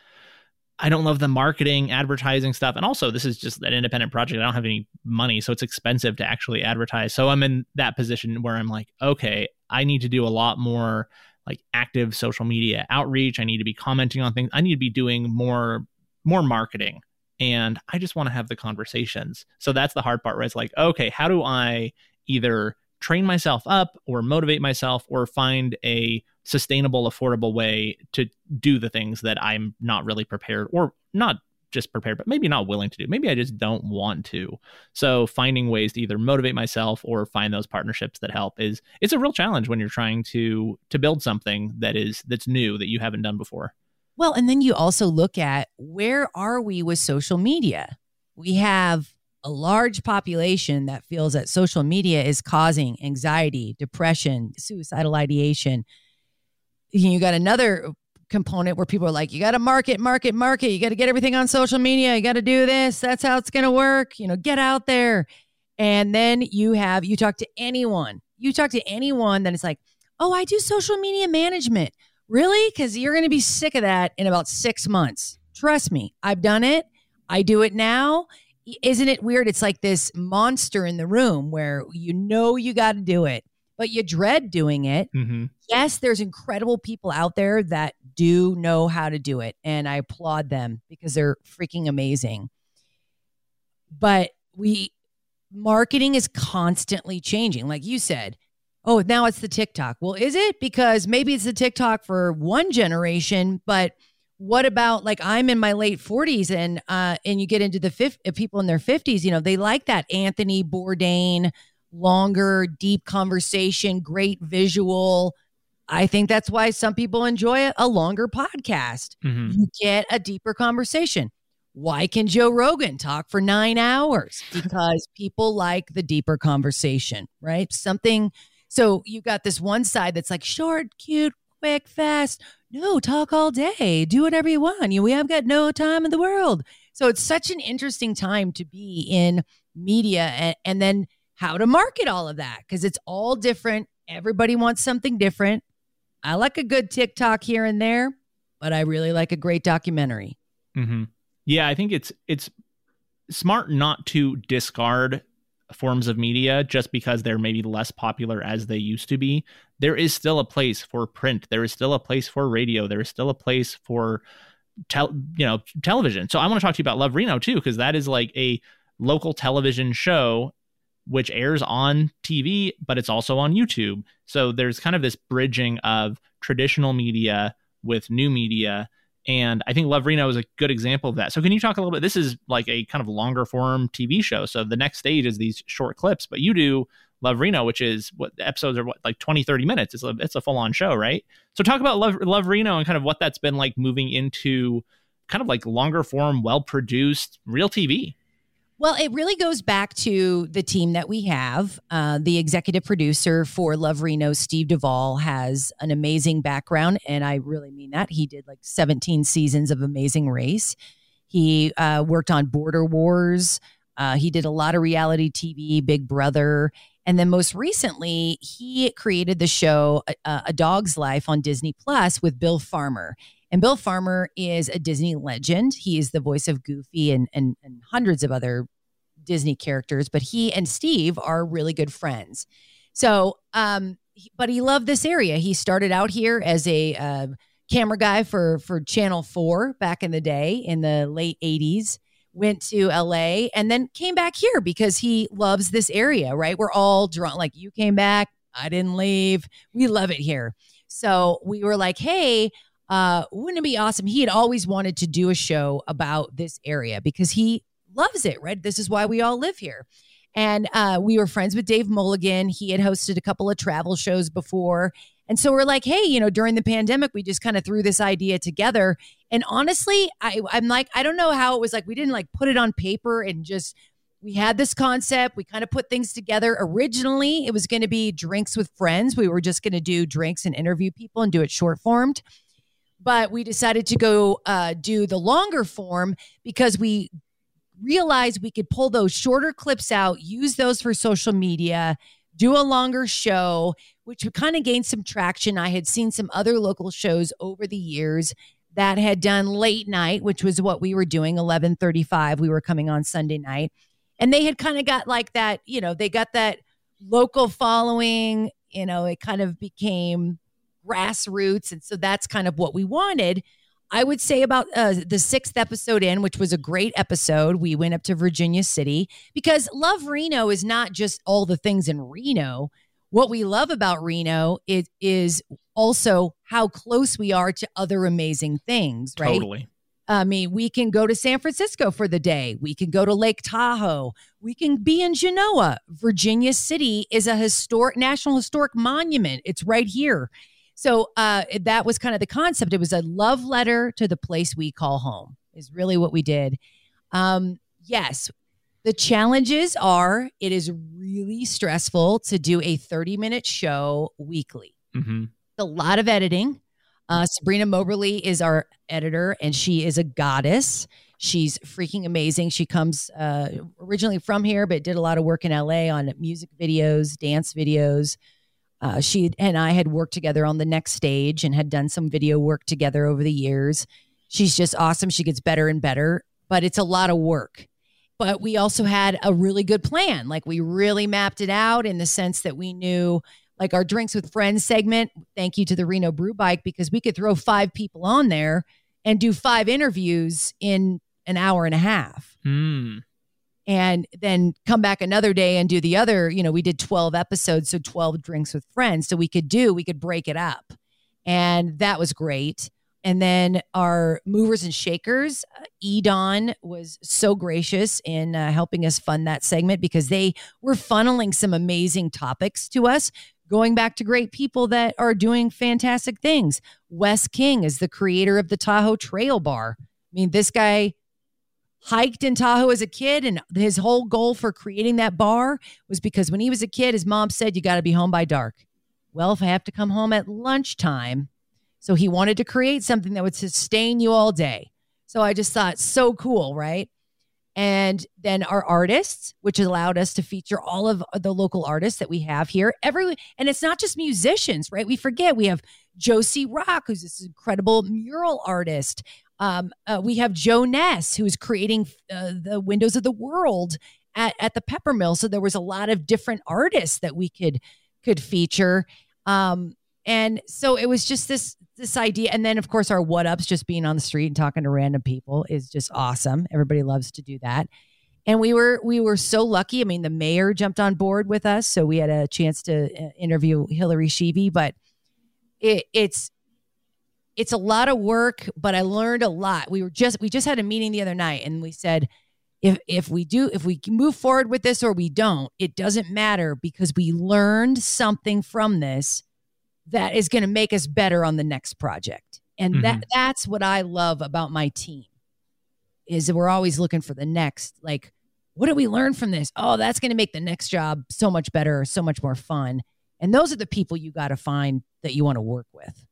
I don't love the marketing, advertising stuff. And also, this is just an independent project. I don't have any money, so it's expensive to actually advertise. So I'm in that position where I'm like, okay, I need to do a lot more like active social media outreach. I need to be commenting on things. I need to be doing more more marketing. And I just want to have the conversations. So that's the hard part, where it's like, okay, how do I either train myself up or motivate myself or find a sustainable, affordable way to do the things that I'm not really prepared, or not just prepared, but maybe not willing to do. Maybe I just don't want to. So finding ways to either motivate myself or find those partnerships that help is, it's a real challenge when you're trying to, to build something that is, that's new, that you haven't done before. Well, and then you also look at, where are we with social media? We have a large population that feels that social media is causing anxiety, depression, suicidal ideation. You got another component where people are like, you got to market, market, market. You got to get everything on social media. You got to do this. That's how it's going to work. You know, get out there. And then you have, you talk to anyone, you talk to anyone that it's like, oh, I do social media management. Really? Because you're going to be sick of that in about six months. Trust me. I've done it. I do it now. Isn't it weird? It's like this monster in the room where you know you got to do it, but you dread doing it. Mm-hmm. Yes, there's incredible people out there that do know how to do it, and I applaud them because they're freaking amazing. But we, marketing is constantly changing. Like you said, oh, now it's the TikTok. Well, is it? Because maybe it's the TikTok for one generation, but what about, like, I'm in my late forties and uh, and you get into the fifty, people in their fifties, you know, they like that Anthony Bourdain, longer, deep conversation, great visual. I think that's why some people enjoy a, a longer podcast. Mm-hmm. You get a deeper conversation. Why can Joe Rogan talk for nine hours? Because people like the deeper conversation, right? Something. So you got this one side that's like short, cute, quick, fast. No, talk all day. Do whatever you want. You, we have got no time in the world. So it's such an interesting time to be in media, and, and then how to market all of that, because it's all different. Everybody wants something different. I like a good TikTok here and there, but I really like a great documentary. Mm-hmm. Yeah, I think it's it's smart not to discard forms of media just because they're maybe less popular as they used to be. There is still a place for print. There is still a place for radio. There is still a place for tel- you know, television. So I want to talk to you about Love Reno too, because that is like a local television show which airs on T V, but it's also on YouTube. So there's kind of this bridging of traditional media with new media. And I think Love Reno is a good example of that. So can you talk a little bit? This is like a kind of longer form T V show. So the next stage is these short clips, but you do Love Reno, which is what the episodes are, what, like twenty, thirty minutes. It's a, it's a full on show, right? So talk about Love, Love Reno and kind of what that's been like moving into kind of like longer form, well-produced real T V. Well, it really goes back to the team that we have. Uh, the executive producer for Love Reno, Steve Duvall, has an amazing background, and I really mean that. He did like seventeen seasons of Amazing Race. He uh, worked on Border Wars. Uh, he did a lot of reality T V, Big Brother. And then most recently, he created the show uh, A Dog's Life on Disney Plus with Bill Farmer. And Bill Farmer is a Disney legend. He is the voice of Goofy and, and, and hundreds of other Disney characters. But he and Steve are really good friends. So, um, but he loved this area. He started out here as a uh, camera guy for, for Channel four back in the day, in the late eighties. Went to L A and then came back here because he loves this area, right? We're all drawn. Like, you came back, I didn't leave. We love it here. So we were like, hey, Uh, wouldn't it be awesome? He had always wanted to do a show about this area because he loves it, right? This is why we all live here. And uh, we were friends with Dave Mulligan. He had hosted a couple of travel shows before. And so we're like, hey, you know, during the pandemic, we just kind of threw this idea together. And honestly, I, I'm like, I don't know how it was like, we didn't like put it on paper and just, we had this concept. We kind of put things together. Originally, it was going to be drinks with friends. We were just going to do drinks and interview people and do it short formed. But we decided to go uh, do the longer form because we realized we could pull those shorter clips out, use those for social media, do a longer show, which kind of gained some traction. I had seen some other local shows over the years that had done late night, which was what we were doing, eleven thirty-five. We were coming on Sunday night. And they had kind of got like that, you know, they got that local following, you know, it kind of became grassroots. And so that's kind of what we wanted. I would say about uh, the sixth episode in, which was a great episode, we went up to Virginia City, because Love Reno is not just all the things in Reno. What we love about Reno is, is also how close we are to other amazing things, right? Totally. I mean, we can go to San Francisco for the day. We can go to Lake Tahoe. We can be in Genoa. Virginia City is a historic National Historic Monument. It's right here. So uh, that was kind of the concept. It was a love letter to the place we call home is really what we did. Um, yes. The challenges are it is really stressful to do a thirty-minute show weekly. Mm-hmm. It's a lot of editing. Uh, Sabrina Moberly is our editor, and she is a goddess. She's freaking amazing. She comes uh, originally from here, but did a lot of work in L A on music videos, dance videos. Uh, she and I had worked together on The Next Stage and had done some video work together over the years. She's just awesome. She gets better and better, but it's a lot of work. But we also had a really good plan. Like, we really mapped it out in the sense that we knew, like, our Drinks with Friends segment, thank you to the Reno Brew Bike, because we could throw five people on there and do five interviews in an hour and a half. Mm. And then come back another day and do the other, you know, we did twelve episodes, so twelve Drinks with Friends. So we could do, we could break it up. And that was great. And then our movers and shakers, Edon was so gracious in uh, helping us fund that segment, because they were funneling some amazing topics to us, going back to great people that are doing fantastic things. Wes King is the creator of the Tahoe Trail Bar. I mean, this guy hiked in Tahoe as a kid, and his whole goal for creating that bar was because when he was a kid, his mom said, you got to be home by dark. Well, if I have to come home at lunchtime. So he wanted to create something that would sustain you all day. So I just thought, so cool, right? And then our artists, which allowed us to feature all of the local artists that we have here. Every, and it's not just musicians, right? We forget we have Josie Rock, who's this incredible mural artist. Um, uh, we have Joe Ness, who's creating uh, the Windows of the World at, at the Peppermill. So there was a lot of different artists that we could could feature. Um, and so it was just this, this idea. And then, of course, our what ups, just being on the street and talking to random people is just awesome. Everybody loves to do that. And we were, we were so lucky. I mean, the mayor jumped on board with us, so we had a chance to interview Hillary Sheevy, but it, it's, it's a lot of work, but I learned a lot. We were just, we just had a meeting the other night, and we said, if, if we do, if we move forward with this or we don't, it doesn't matter, because we learned something from this that is going to make us better on the next project. And mm-hmm. that that's what I love about my team, is that we're always looking for the next, like, what do we learn from this? Oh, that's going to make the next job so much better, so much more fun. And those are the people you got to find that you want to work with.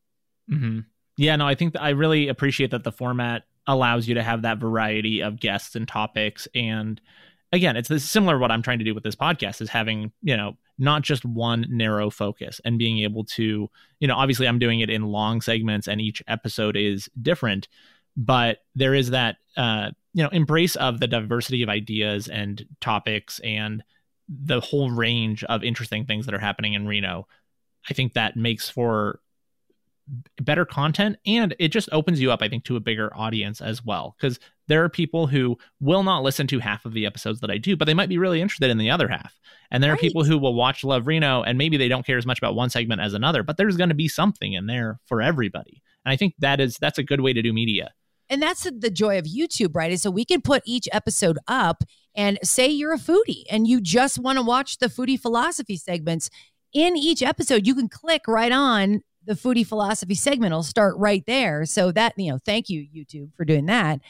Mm-hmm. Yeah, no, I think that I really appreciate that the format allows you to have that variety of guests and topics. And again, it's this, similar to what I'm trying to do with this podcast, is having, you know, not just one narrow focus, and being able to, you know, obviously I'm doing it in long segments and each episode is different, but there is that, uh, you know, embrace of the diversity of ideas and topics and the whole range of interesting things that are happening in Reno. I think that makes for better content, and it just opens you up, I think, to a bigger audience as well, because there are people who will not listen to half of the episodes that I do, but they might be really interested in the other half. And there right. are people who will watch Love Reno and maybe they don't care as much about one segment as another, but there's going to be something in there for everybody. And I think that is, that's a good way to do media. And that's the joy of YouTube, right? Is so we can put each episode up, and say you're a foodie and you just want to watch the foodie philosophy segments in each episode. You can click right on the foodie philosophy segment. Will start right there. So that, you know, thank you, YouTube, for doing that.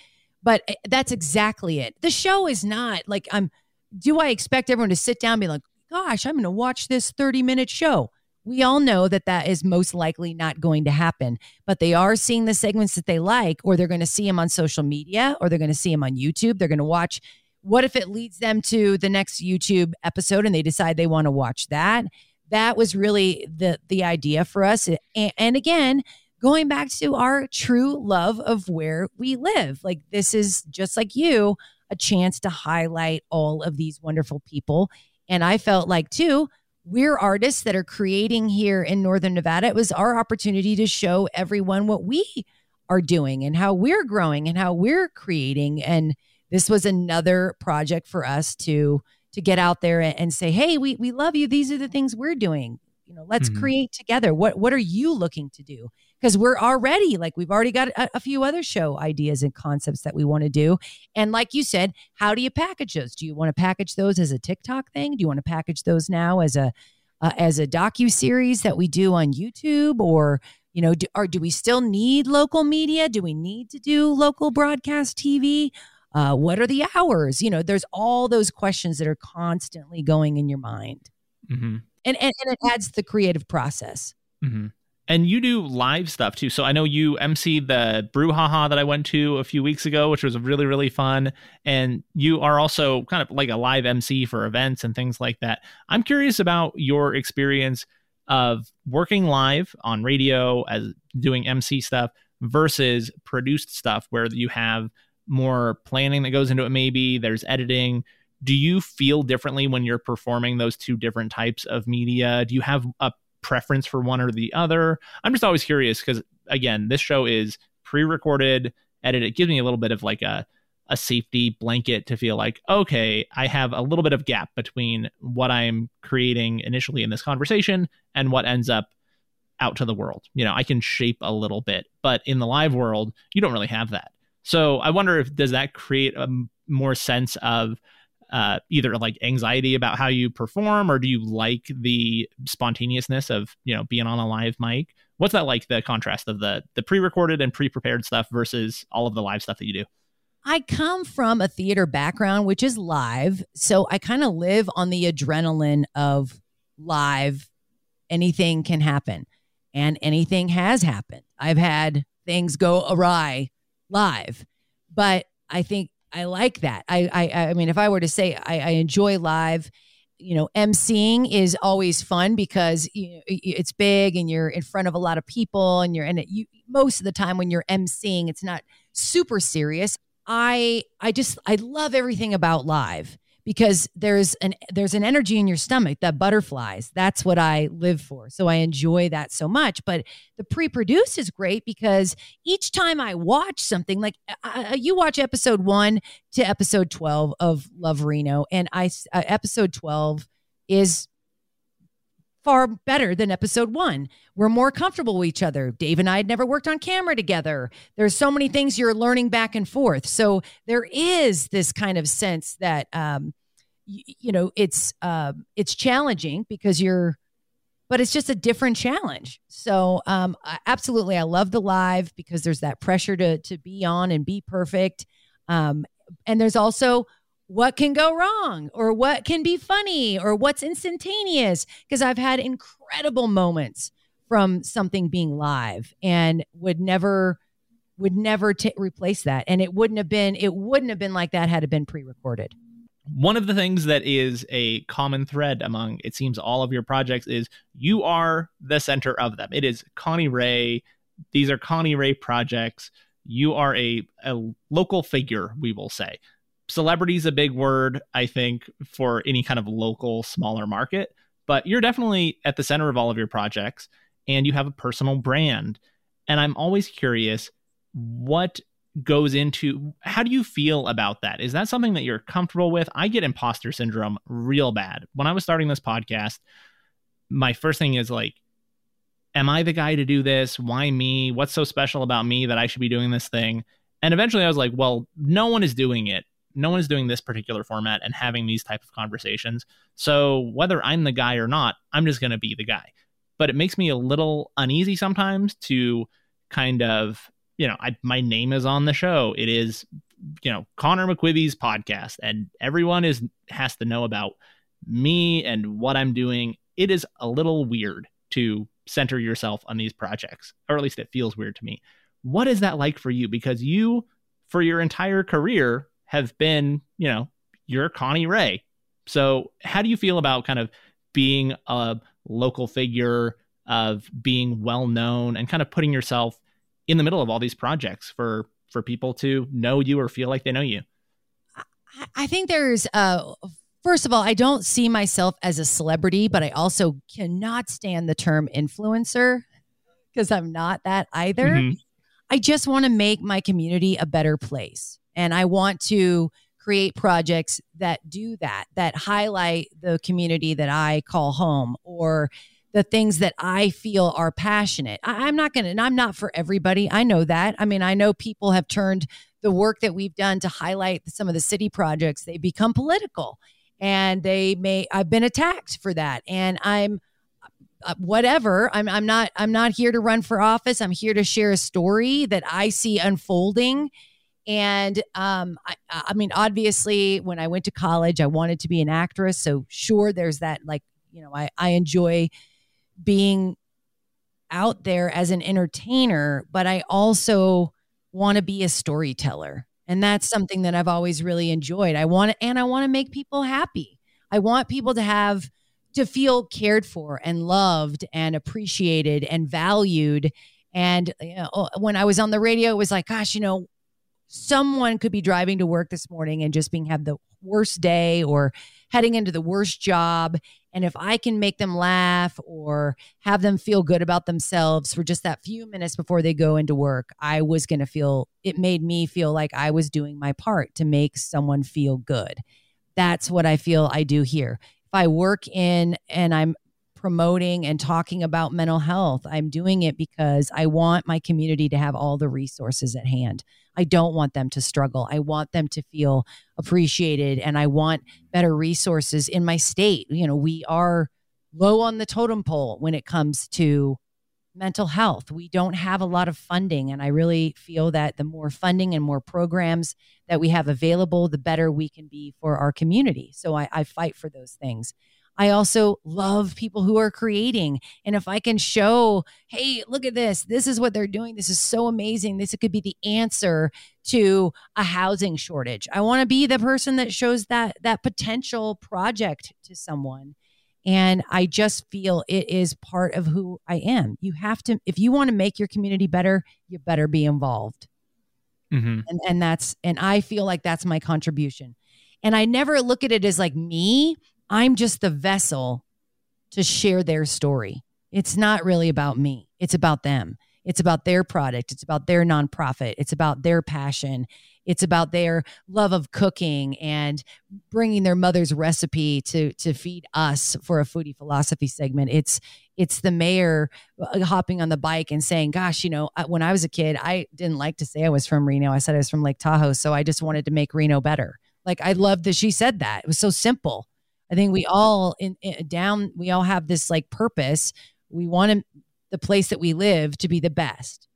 But that's exactly it. The show is not like, I'm, do I expect everyone to sit down and be like, gosh, I'm going to watch this thirty minute show? We all know that that is most likely not going to happen, but they are seeing the segments that they like, or they're going to see them on social media, or they're going to see them on YouTube. They're going to watch What if it leads them to the next YouTube episode and they decide they want to watch that? That was really the the idea for us. And, and again, going back to our true love of where we live. Like, this is, just like you, a chance to highlight all of these wonderful people. And I felt like, too, we're artists that are creating here in Northern Nevada. It was our opportunity to show everyone what we are doing and how we're growing and how we're creating. And this was another project for us to to get out there and say, hey, we we love you. These are the things we're doing. You know, let's mm-hmm. create together. What what are you looking to do? Because we're already, like, we've already got a, a few other show ideas and concepts that we want to do. And like you said, how do you package those? Do you want to package those as a TikTok thing? Do you want to package those now as a uh, as a docuseries that we do on YouTube? Or, you know, do, or do we still need local media? Do we need to do local broadcast T V? Uh, what are the hours? You know, there's all those questions that are constantly going in your mind. Mm-hmm. and, and and it adds to the creative process. Mm-hmm. And you do live stuff, too. So I know you emceed the brouhaha that I went to a few weeks ago, which was really, really fun. And you are also kind of like a live M C for events and things like that. I'm curious about your experience of working live on radio as doing M C stuff versus produced stuff where you have more planning that goes into it. Maybe there's editing. Do you feel differently when you're performing those two different types of media? Do you have a preference for one or the other? I'm just always curious because, again, this show is pre-recorded, edited. It gives me a little bit of like a, a safety blanket to feel like, okay, I have a little bit of gap between what I'm creating initially in this conversation and what ends up out to the world. You know, I can shape a little bit, but in the live world, you don't really have that. So I wonder if does that create a more sense of Uh, either like anxiety about how you perform, or do you like the spontaneousness of, you know, being on a live mic? What's that like, the contrast of the the pre-recorded and pre-prepared stuff versus all of the live stuff that you do? I come from a theater background, which is live. So I kind of live on the adrenaline of live. Anything can happen, and anything has happened. I've had things go awry live, but I think I like that. I, I, I mean, if I were to say I, I enjoy live, you know, emceeing is always fun because you know, it's big and you're in front of a lot of people, and you're and it, you, most of the time when you're emceeing, it's not super serious. I, I just, I love everything about live because there's an, there's an energy in your stomach that butterflies. That's what I live for. So I enjoy that so much, but the pre-produce is great because each time I watch something, like I, you watch episode one to episode twelve of Love Reno. And I, uh, episode twelve is far better than episode one. We're more comfortable with each other. Dave and I had never worked on camera together. There's so many things you're learning back and forth. So there is this kind of sense that, um, you know, it's uh, it's challenging because you're, but it's just a different challenge. So um, I, absolutely, I love the live because there's that pressure to to be on and be perfect, um, and there's also what can go wrong, or what can be funny, or what's instantaneous. Because I've had incredible moments from something being live, and would never would never t- replace that. And it wouldn't have been it wouldn't have been like that had it been pre-recorded. One of the things that is a common thread among, it seems, all of your projects is you are the center of them. It is Connie Ray. These are Connie Ray projects. You are a, a local figure, we will say. Celebrity is a big word, I think, for any kind of local, smaller market. But you're definitely at the center of all of your projects, and you have a personal brand. And I'm always curious, what goes into, how do you feel about that? Is that something that you're comfortable with? I get imposter syndrome real bad. When I was starting this podcast, my first thing is like, am I the guy to do this? Why me? What's so special about me that I should be doing this thing? And eventually I was like, well, no one is doing it. No one is doing this particular format and having these type of conversations. So whether I'm the guy or not, I'm just going to be the guy. But it makes me a little uneasy sometimes to kind of, you know, I, my name is on the show. It is, you know, Connor McQuivey's podcast, and everyone is has to know about me and what I'm doing. It is a little weird to center yourself on these projects, or at least it feels weird to me. What is that like for you? Because you, for your entire career, have been, you know, you're Connie Ray. So how do you feel about kind of being a local figure, of being well-known, and kind of putting yourself in the middle of all these projects for, for people to know you or feel like they know you? I think there's, uh, first of all, I don't see myself as a celebrity, but I also cannot stand the term influencer because I'm not that either. Mm-hmm. I just want to make my community a better place. And I want to create projects that do that, that highlight the community that I call home, or the things that I feel are passionate. I, I'm not going to, and I'm not for everybody. I know that. I mean, I know people have turned the work that we've done to highlight some of the city projects. They become political, and they may, I've been attacked for that. And I'm uh, whatever, I'm, I'm not, I'm not here to run for office. I'm here to share a story that I see unfolding. And um, I, I mean, obviously when I went to college, I wanted to be an actress. So sure, there's that, like, you know, I, I enjoy being out there as an entertainer, but I also want to be a storyteller. And that's something that I've always really enjoyed. I want to, and I want to make people happy. I want people to have, to feel cared for and loved and appreciated and valued. And you know, when I was on the radio, it was like, gosh, you know, someone could be driving to work this morning and just being, have the worst day, or heading into the worst job. And if I can make them laugh or have them feel good about themselves for just that few minutes before they go into work, I was going to feel, it made me feel like I was doing my part to make someone feel good. That's what I feel I do here. If I work in and I'm promoting and talking about mental health, I'm doing it because I want my community to have all the resources at hand. I don't want them to struggle. I want them to feel appreciated, and I want better resources in my state. You know, we are low on the totem pole when it comes to mental health. We don't have a lot of funding, and I really feel that the more funding and more programs that we have available, the better we can be for our community. So I, I fight for those things. I also love people who are creating. And if I can show, hey, look at this. This is what they're doing. This is so amazing. This could be the answer to a housing shortage. I want to be the person that shows that that potential project to someone. And I just feel it is part of who I am. You have to, if you want to make your community better, you better be involved. Mm-hmm. And, and that's, and I feel like that's my contribution. And I never look at it as like me. I'm just the vessel to share their story. It's not really about me. It's about them. It's about their product. It's about their nonprofit. It's about their passion. It's about their love of cooking and bringing their mother's recipe to, to feed us for a foodie philosophy segment. It's, it's the mayor hopping on the bike and saying, gosh, you know, when I was a kid, I didn't like to say I was from Reno. I said I was from Lake Tahoe. So I just wanted to make Reno better. Like, I loved that she said that. It was so simple. I think we all in, in down, we all have this like purpose. We want to, the place that we live to be the best.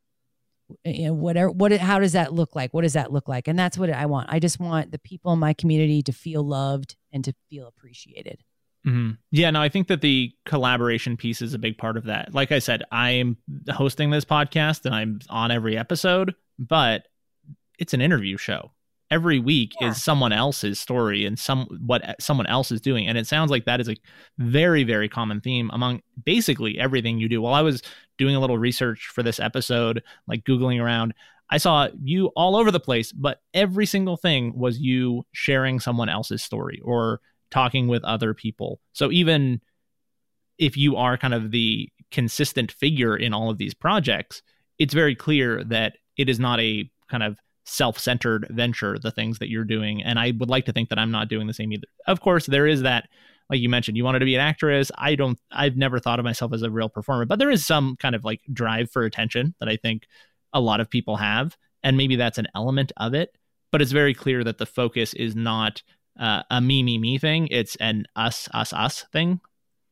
You know, whatever, what, how does that look like? What does that look like? And that's what I want. I just want the people in my community to feel loved and to feel appreciated. Mm-hmm. Yeah, no, I think that the collaboration piece is a big part of that. Like I said, I'm hosting this podcast and I'm on every episode, but it's an interview show. Every week yeah. is someone else's story and some what someone else is doing. And it sounds like that is a very, very common theme among basically everything you do. While I was doing a little research for this episode, like Googling around, I saw you all over the place, but every single thing was you sharing someone else's story or talking with other people. So even if you are kind of the consistent figure in all of these projects, it's very clear that it is not a kind of self-centered venture, the things that you're doing. And I would like to think that I'm not doing the same either. Of course, there is that, like you mentioned, you wanted to be an actress. I don't, I've never thought of myself as a real performer, but there is some kind of like drive for attention that I think a lot of people have. And maybe that's an element of it, but it's very clear that the focus is not uh, a me, me, me thing. It's an us, us, us thing.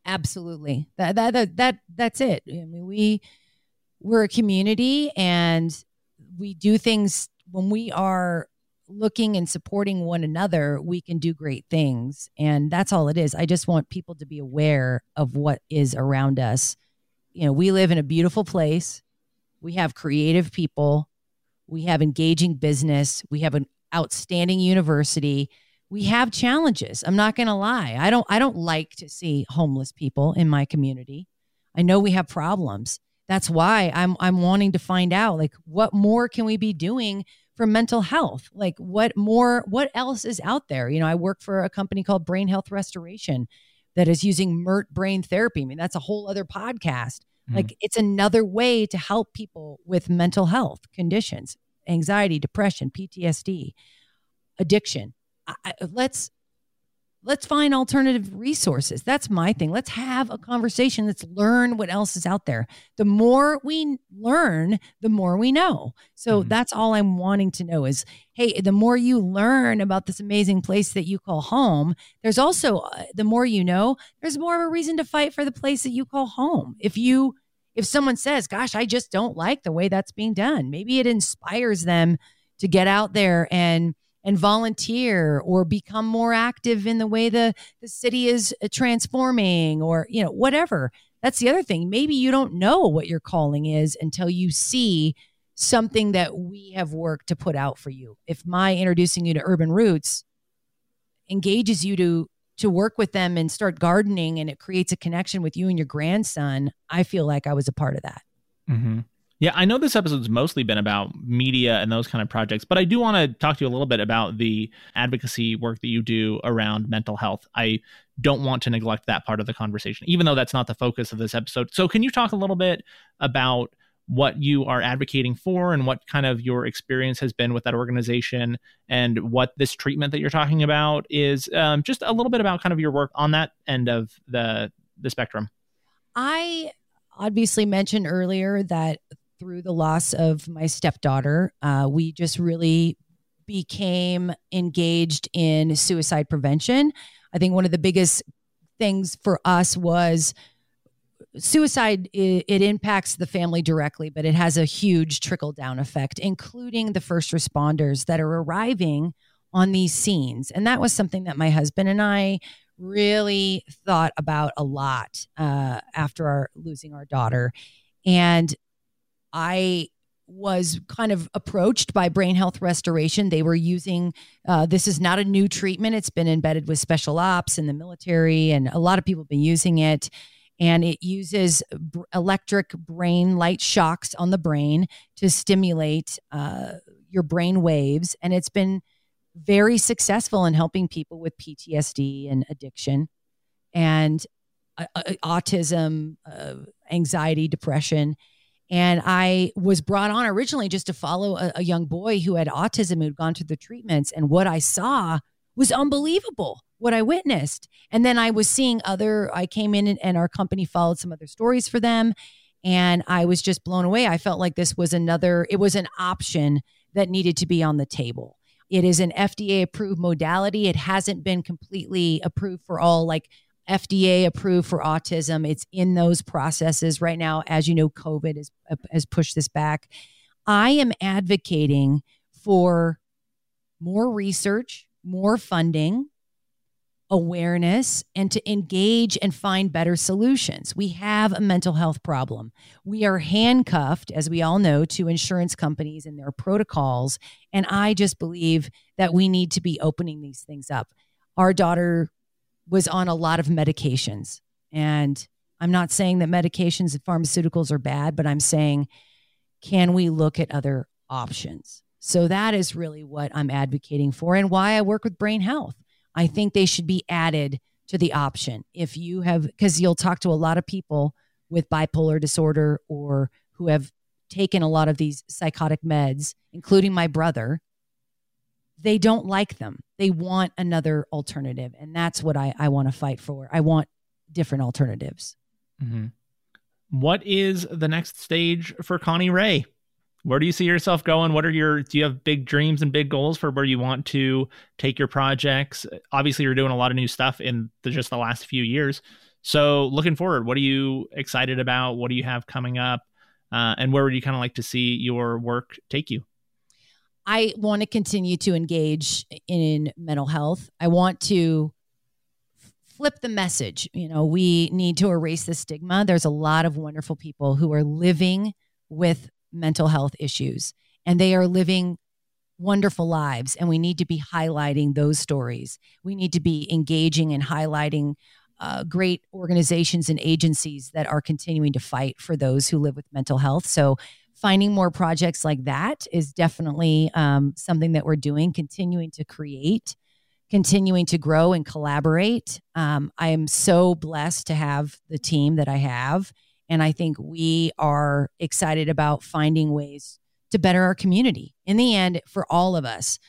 Absolutely. That, that, that, that that's it. I mean, we, we're a community, and we do things. When we are looking and supporting one another, we can do great things. And that's all it is. I just want people to be aware of what is around us. You know, we live in a beautiful place. We have creative people. We have engaging business. We have an outstanding university. we have challenges. I'm not going to lie. I don't, I don't like to see homeless people in my community. I know we have problems. That's why I'm, I'm wanting to find out, like, what more can we be doing for mental health? Like, what more, what else is out there? You know, I work for a company called Brain Health Restoration that is using M E R T brain therapy. I mean, that's a whole other podcast. Mm-hmm. Like, it's another way to help people with mental health conditions, anxiety, depression, P T S D, addiction. I, let's, let's find alternative resources. That's my thing. Let's have a conversation. Let's learn what else is out there. The more we learn, the more we know. So mm-hmm. that's all I'm wanting to know is, hey, the more you learn about this amazing place that you call home, there's also, uh, the more you know, there's more of a reason to fight for the place that you call home. If you, if someone says, gosh, I just don't like the way that's being done, maybe it inspires them to get out there and and volunteer or become more active in the way the, the city is transforming, or, you know, whatever. That's the other thing. Maybe you don't know what your calling is until you see something that we have worked to put out for you. If my introducing you to Urban Roots engages you to, to work with them and start gardening, and it creates a connection with you and your grandson, I feel like I was a part of that. Mm-hmm. Yeah, I know this episode's mostly been about media and those kind of projects, but I do want to talk to you a little bit about the advocacy work that you do around mental health. I don't want to neglect that part of the conversation, even though that's not the focus of this episode. So can you talk a little bit about what you are advocating for and what kind of your experience has been with that organization, and what this treatment that you're talking about is, um, just a little bit about kind of your work on that end of the, the spectrum? I obviously mentioned earlier that through the loss of my stepdaughter, uh, we just really became engaged in suicide prevention. I think one of the biggest things for us was suicide. It, it impacts the family directly, but it has a huge trickle-down effect, including the first responders that are arriving on these scenes. And that was something that my husband and I really thought about a lot uh, after our losing our daughter. And I was kind of approached by Brain Health Restoration. They were using, uh, this is not a new treatment. It's been embedded with special ops in the military, and a lot of people have been using it. And it uses b- electric brain light shocks on the brain to stimulate uh, your brain waves. And it's been very successful in helping people with P T S D and addiction and uh, autism, uh, anxiety, depression. And I was brought on originally just to follow a, a young boy who had autism, who'd gone through the treatments. And what I saw was unbelievable, what I witnessed. And then I was seeing other, I came in and, and our company followed some other stories for them. And I was just blown away. I felt like this was another, it was an option that needed to be on the table. It is an F D A approved modality. It hasn't been completely approved for all, like, F D A approved for autism. It's in those processes right now. As you know, COVID has, uh, has pushed this back. I am advocating for more research, more funding, awareness, and to engage and find better solutions. We have a mental health problem. We are handcuffed, as we all know, to insurance companies and their protocols. And I just believe that we need to be opening these things up. Our daughter was on a lot of medications. And I'm not saying that medications and pharmaceuticals are bad, but I'm saying, can we look at other options? So that is really what I'm advocating for and why I work with Brain Health. I think they should be added to the option. If you have, because you'll talk to a lot of people with bipolar disorder or who have taken a lot of these psychotic meds, including my brother, they don't like them. They want another alternative. And that's what I, I want to fight for. I want different alternatives. Mm-hmm. What is the next stage for Connie Ray? Where do you see yourself going? What are your, do you have big dreams and big goals for where you want to take your projects? Obviously you're doing a lot of new stuff in the, just the last few years. So looking forward, what are you excited about? What do you have coming up? Uh, and where would you kind of like to see your work take you? I want to continue to engage in mental health. I want to f- flip the message. You know, we need to erase the stigma. There's a lot of wonderful people who are living with mental health issues, and they are living wonderful lives, and we need to be highlighting those stories. We need to be engaging and highlighting uh, great organizations and agencies that are continuing to fight for those who live with mental health. So finding more projects like that is definitely um, something that we're doing, continuing to create, continuing to grow and collaborate. Um, I am so blessed to have the team that I have, and I think we are excited about finding ways to better our community. In the end, for all of us,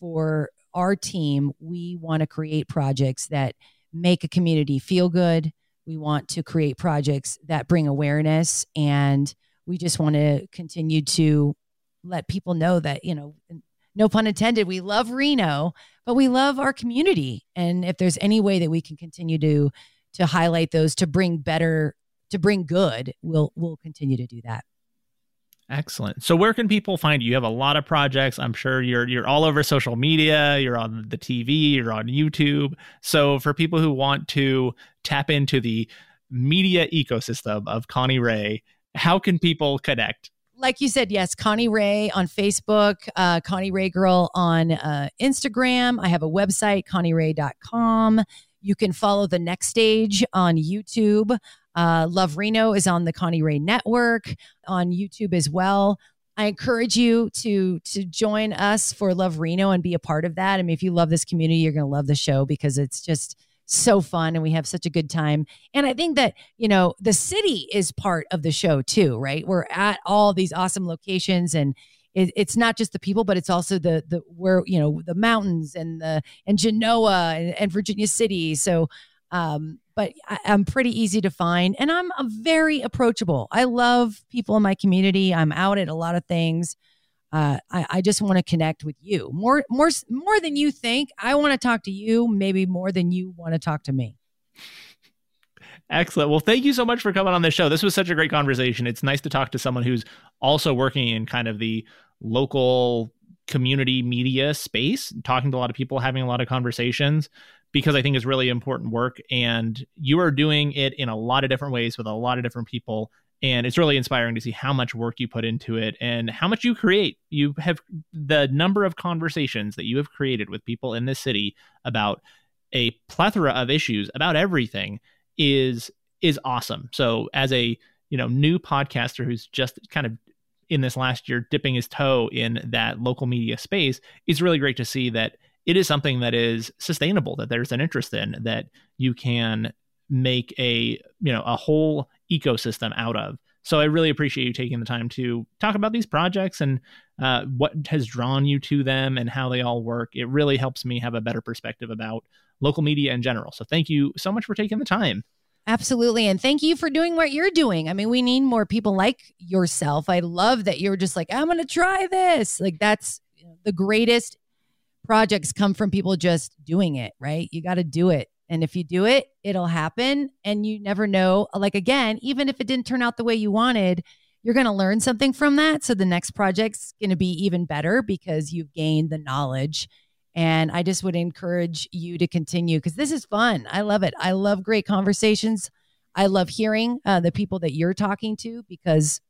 for our team, we want to create projects that make a community feel good. We want to create projects that bring awareness, and we just want to continue to let people know that, you know, no pun intended, we love Reno, but we love our community. And if there's any way that we can continue to to highlight those, to bring better, to bring good, we'll we'll continue to do that. Excellent. So where can people find you? You have a lot of projects. I'm sure you're you're all over social media. You're on the T V. You're on YouTube. So for people who want to tap into the media ecosystem of Connie Ray, how can people connect? Like you said, yes, Connie Ray on Facebook, uh, Connie Ray Girl on uh, Instagram. I have a website, connie ray dot com. You can follow The Next Stage on YouTube. Uh, Love Reno is on the Connie Ray Network on YouTube as well. I encourage you to to join us for Love Reno and be a part of that. I mean, if you love this community, you're going to love the show because it's just so fun and we have such a good time. And I think that, you know, the city is part of the show too, right? We're at all these awesome locations, and it, it's not just the people, but it's also the, the, where, you know, the mountains and the, and Genoa and, and Virginia City. So, um, but I, I'm pretty easy to find, and I'm a very approachable. I love people in my community. I'm out at a lot of things. Uh, I, I just want to connect with you more, more, more than you think. I want to talk to you, maybe more than you want to talk to me. Excellent. Well, thank you so much for coming on the show. This was such a great conversation. It's nice to talk to someone who's also working in kind of the local community media space, talking to a lot of people, having a lot of conversations, because I think it's really important work. And you are doing it in a lot of different ways with a lot of different people. And it's really inspiring to see how much work you put into it and how much you create. You have the number of conversations that you have created with people in this city about a plethora of issues, about everything, is is awesome. So as a, you know, new podcaster who's just kind of in this last year dipping his toe in that local media space, it's really great to see that it is something that is sustainable, that there's an interest in, that you can make a, you know, a whole ecosystem out of. So I really appreciate you taking the time to talk about these projects and uh, what has drawn you to them and how they all work. It really helps me have a better perspective about local media in general. So thank you so much for taking the time. Absolutely. And thank you for doing what you're doing. I mean, we need more people like yourself. I love that you're just like, I'm going to try this. Like, that's the greatest projects come from people just doing it, right? You got to do it. And if you do it, it'll happen. And you never know, like, again, even if it didn't turn out the way you wanted, you're going to learn something from that. So the next project's going to be even better because you've gained the knowledge. And I just would encourage you to continue because this is fun. I love it. I love great conversations. I love hearing uh, the people that you're talking to, because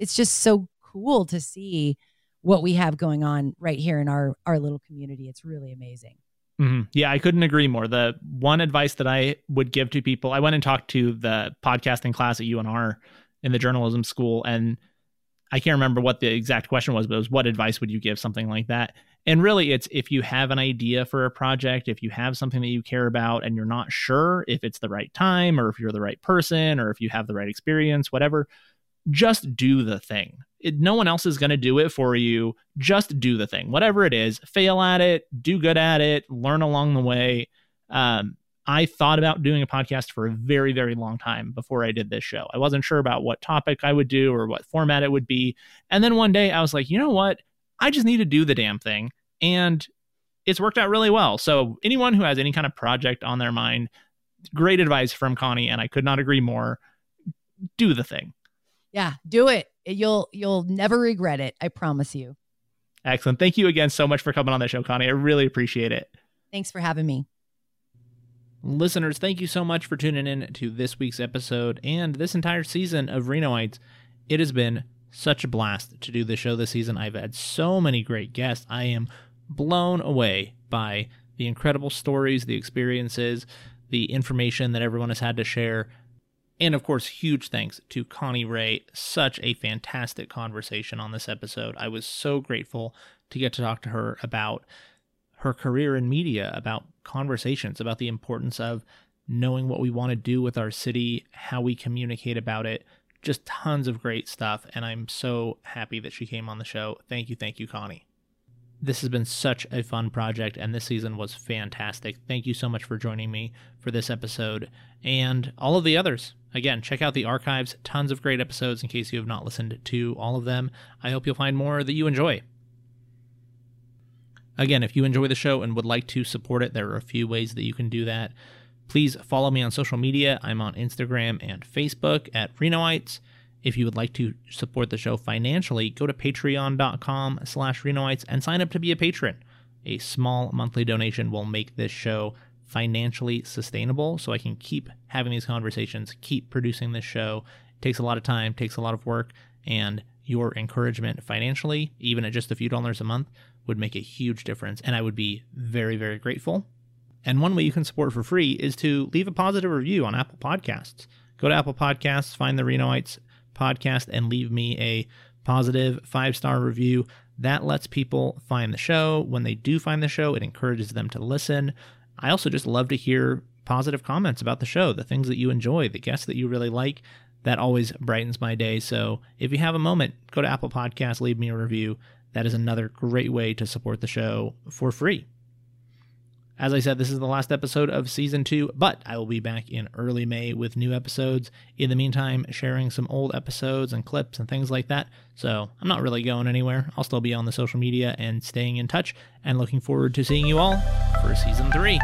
it's just so cool to see what we have going on right here in our, our little community. It's really amazing. Mm-hmm. Yeah, I couldn't agree more. The one advice that I would give to people, I went and talked to the podcasting class at U N R in the journalism school, and I can't remember what the exact question was, but it was, what advice would you give? Something like that. And really, it's if you have an idea for a project, if you have something that you care about and you're not sure if it's the right time or if you're the right person or if you have the right experience, whatever, just do the thing. It, no one else is going to do it for you. Just do the thing, whatever it is. Fail at it, do good at it, learn along the way. Um, I thought about doing a podcast for a very, very long time before I did this show. I wasn't sure about what topic I would do or what format it would be. And then one day I was like, you know what? I just need to do the damn thing. And it's worked out really well. So anyone who has any kind of project on their mind, great advice from Connie, and I could not agree more. Do the thing. Yeah, do it. You'll you'll never regret it. I promise you. Excellent. Thank you again so much for coming on the show, Connie. I really appreciate it. Thanks for having me. Listeners, thank you so much for tuning in to this week's episode and this entire season of Renoites. It has been such a blast to do the show this season. I've had so many great guests. I am blown away by the incredible stories, the experiences, the information that everyone has had to share. And, of course, huge thanks to Connie Ray. Such a fantastic conversation on this episode. I was so grateful to get to talk to her about her career in media, about conversations, about the importance of knowing what we want to do with our city, how we communicate about it, just tons of great stuff. And I'm so happy that she came on the show. Thank you, thank you, Connie. This has been such a fun project, and this season was fantastic. Thank you so much for joining me for this episode and all of the others. Again, check out the archives. Tons of great episodes in case you have not listened to all of them. I hope you'll find more that you enjoy. Again, if you enjoy the show and would like to support it, there are a few ways that you can do that. Please follow me on social media. I'm on Instagram and Facebook at Renoites. If you would like to support the show financially, go to patreon dot com slash renoites and sign up to be a patron. A small monthly donation will make this show financially sustainable so I can keep having these conversations, keep producing this show. It takes a lot of time, takes a lot of work, and your encouragement financially, even at just a few dollars a month, would make a huge difference, and I would be very, very grateful. And one way you can support for free is to leave a positive review on Apple Podcasts. Go to Apple Podcasts, find the Renoites podcast, and leave me a positive five-star review. That lets people find the show. When they do find the show, it encourages them to listen. I also just love to hear positive comments about the show, the things that you enjoy, the guests that you really like. That always brightens my day. So if you have a moment, go to Apple Podcasts, leave me a review. That is another great way to support the show for free. As I said, this is the last episode of Season two, but I will be back in early May with new episodes. In the meantime, sharing some old episodes and clips and things like that, so I'm not really going anywhere. I'll still be on the social media and staying in touch, and looking forward to seeing you all for Season three.